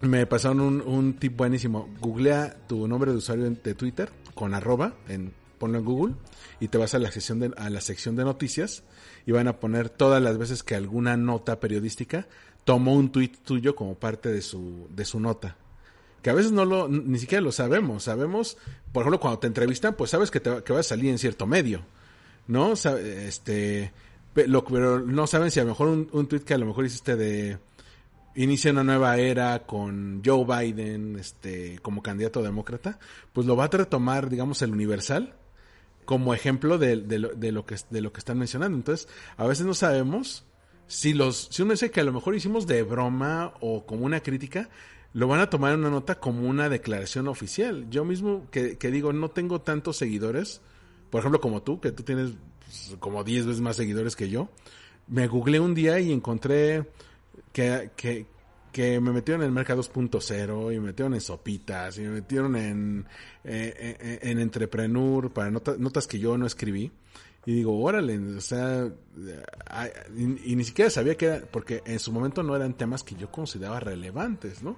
Me pasaron un, un tip buenísimo. Googlea tu nombre de usuario de Twitter con arroba, en, ponlo en Google, y te vas a la sección de, a la sección de noticias y van a poner todas las veces que alguna nota periodística tomó un tweet tuyo como parte de su, de su nota. Que a veces no lo, ni siquiera lo sabemos. Sabemos, por ejemplo, cuando te entrevistan, pues sabes que, te, que vas a salir en cierto medio, ¿no? Este, lo, pero no saben si a lo mejor un, un tweet que a lo mejor hiciste de... Inicia una nueva era con Joe Biden este, como candidato demócrata, pues lo va a retomar, digamos, el Universal como ejemplo de, de, lo, de, lo, que, de lo que están mencionando. Entonces, a veces no sabemos si los si un mensaje que a lo mejor hicimos de broma o como una crítica, lo van a tomar en una nota como una declaración oficial. Yo mismo que, que digo, no tengo tantos seguidores, por ejemplo, como tú, que tú tienes pues, como diez veces más seguidores que yo, me googleé un día y encontré... Que, que, que me metieron en el Merca dos punto cero, y me metieron en Sopitas, y me metieron en, eh, en, en Entrepreneur, para notas, notas que yo no escribí. Y digo, órale, o sea, y, y ni siquiera sabía que era, porque en su momento no eran temas que yo consideraba relevantes, ¿no?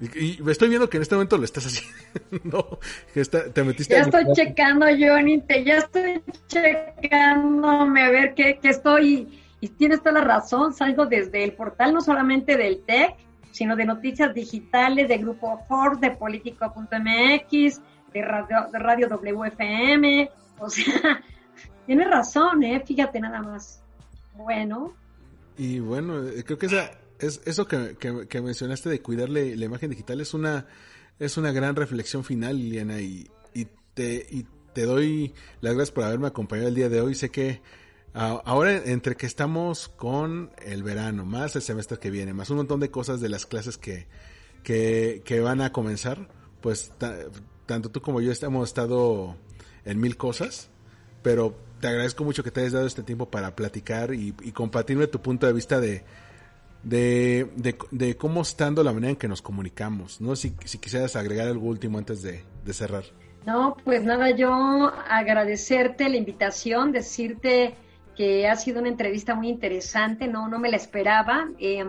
Y, y estoy viendo que en este momento lo estás haciendo, que está, te metiste... Ya en estoy checando, Johnny, te, ya estoy checándome a ver qué estoy... Y tienes toda la razón, salgo desde el portal no solamente del T E C, sino de noticias digitales, de Grupo Ford, de Político punto M X, de Radio, de Radio W F M, o sea, tienes razón, ¿eh? Fíjate nada más. Bueno. Y bueno, creo que esa, es, eso que, que, que mencionaste de cuidarle la imagen digital es una, es una gran reflexión final, Iliana, y, y, te, y te doy las gracias por haberme acompañado el día de hoy. Sé que ahora, entre que estamos con el verano, más el semestre que viene, más un montón de cosas de las clases que, que, que van a comenzar, pues t- tanto tú como yo hemos estado en mil cosas, pero te agradezco mucho que te hayas dado este tiempo para platicar y, y compartirme tu punto de vista de, de, de, de cómo está dando la manera en que nos comunicamos, ¿no? Si, si quisieras agregar algo último antes de, de cerrar. No, pues nada, yo agradecerte la invitación, decirte... que ha sido una entrevista muy interesante, no no me la esperaba, eh,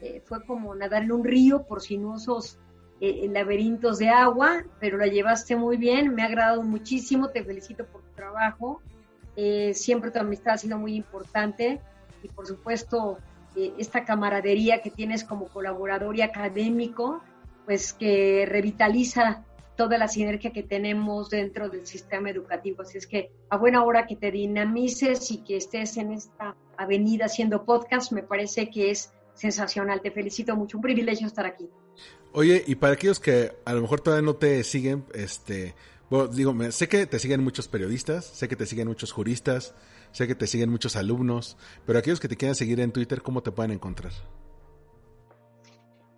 eh, fue como nadarle un río por sinuosos eh, laberintos de agua, pero la llevaste muy bien, me ha agradado muchísimo, te felicito por tu trabajo, eh, siempre tu amistad ha sido muy importante y por supuesto eh, esta camaradería que tienes como colaborador y académico, pues que revitaliza toda la sinergia que tenemos dentro del sistema educativo. Así es que a buena hora que te dinamices y que estés en esta avenida haciendo podcast, me parece que es sensacional. Te felicito mucho, un privilegio estar aquí. Oye, y para aquellos que a lo mejor todavía no te siguen, este, bueno, digo, sé que te siguen muchos periodistas, sé que te siguen muchos juristas, sé que te siguen muchos alumnos, pero aquellos que te quieran seguir en Twitter, ¿cómo te pueden encontrar?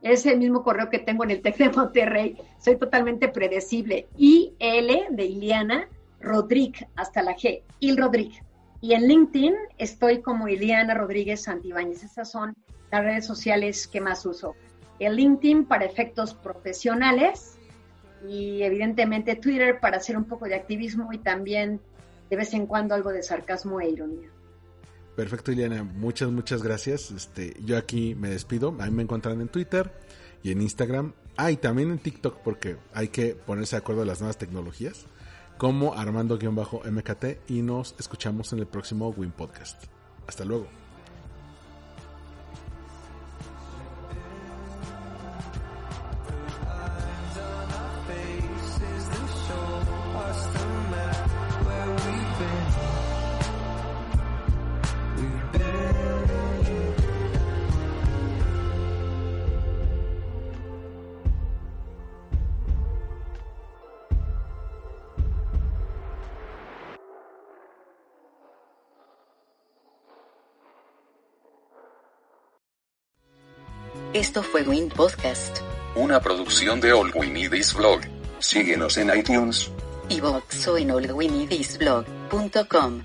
Es el mismo correo que tengo en el T E C de Monterrey. Soy totalmente predecible. I L de Iliana Rodríguez, hasta la G, Il Rodríguez. Y en LinkedIn estoy como Iliana Rodríguez Santibaños. Esas son las redes sociales que más uso. El LinkedIn para efectos profesionales y evidentemente Twitter para hacer un poco de activismo y también de vez en cuando algo de sarcasmo e ironía. Perfecto, Iliana. Muchas, muchas gracias. Este, yo aquí me despido. A mí me encuentran en Twitter y en Instagram. Ah, y también en TikTok, porque hay que ponerse de acuerdo a las nuevas tecnologías. Como Armando-M K T. Y nos escuchamos en el próximo Wind Podcast. Hasta luego. Esto fue Wind Podcast, una producción de All We Need Is Blog. Síguenos en iTunes, iVoox o en all we need is blog punto com.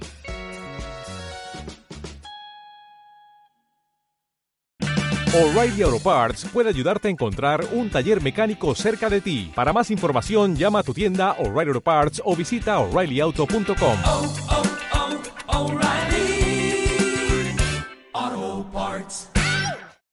O'Reilly Auto Parts puede ayudarte a encontrar un taller mecánico cerca de ti. Para más información, llama a tu tienda O'Reilly Auto Parts o visita o reilly auto punto com. Oh, oh.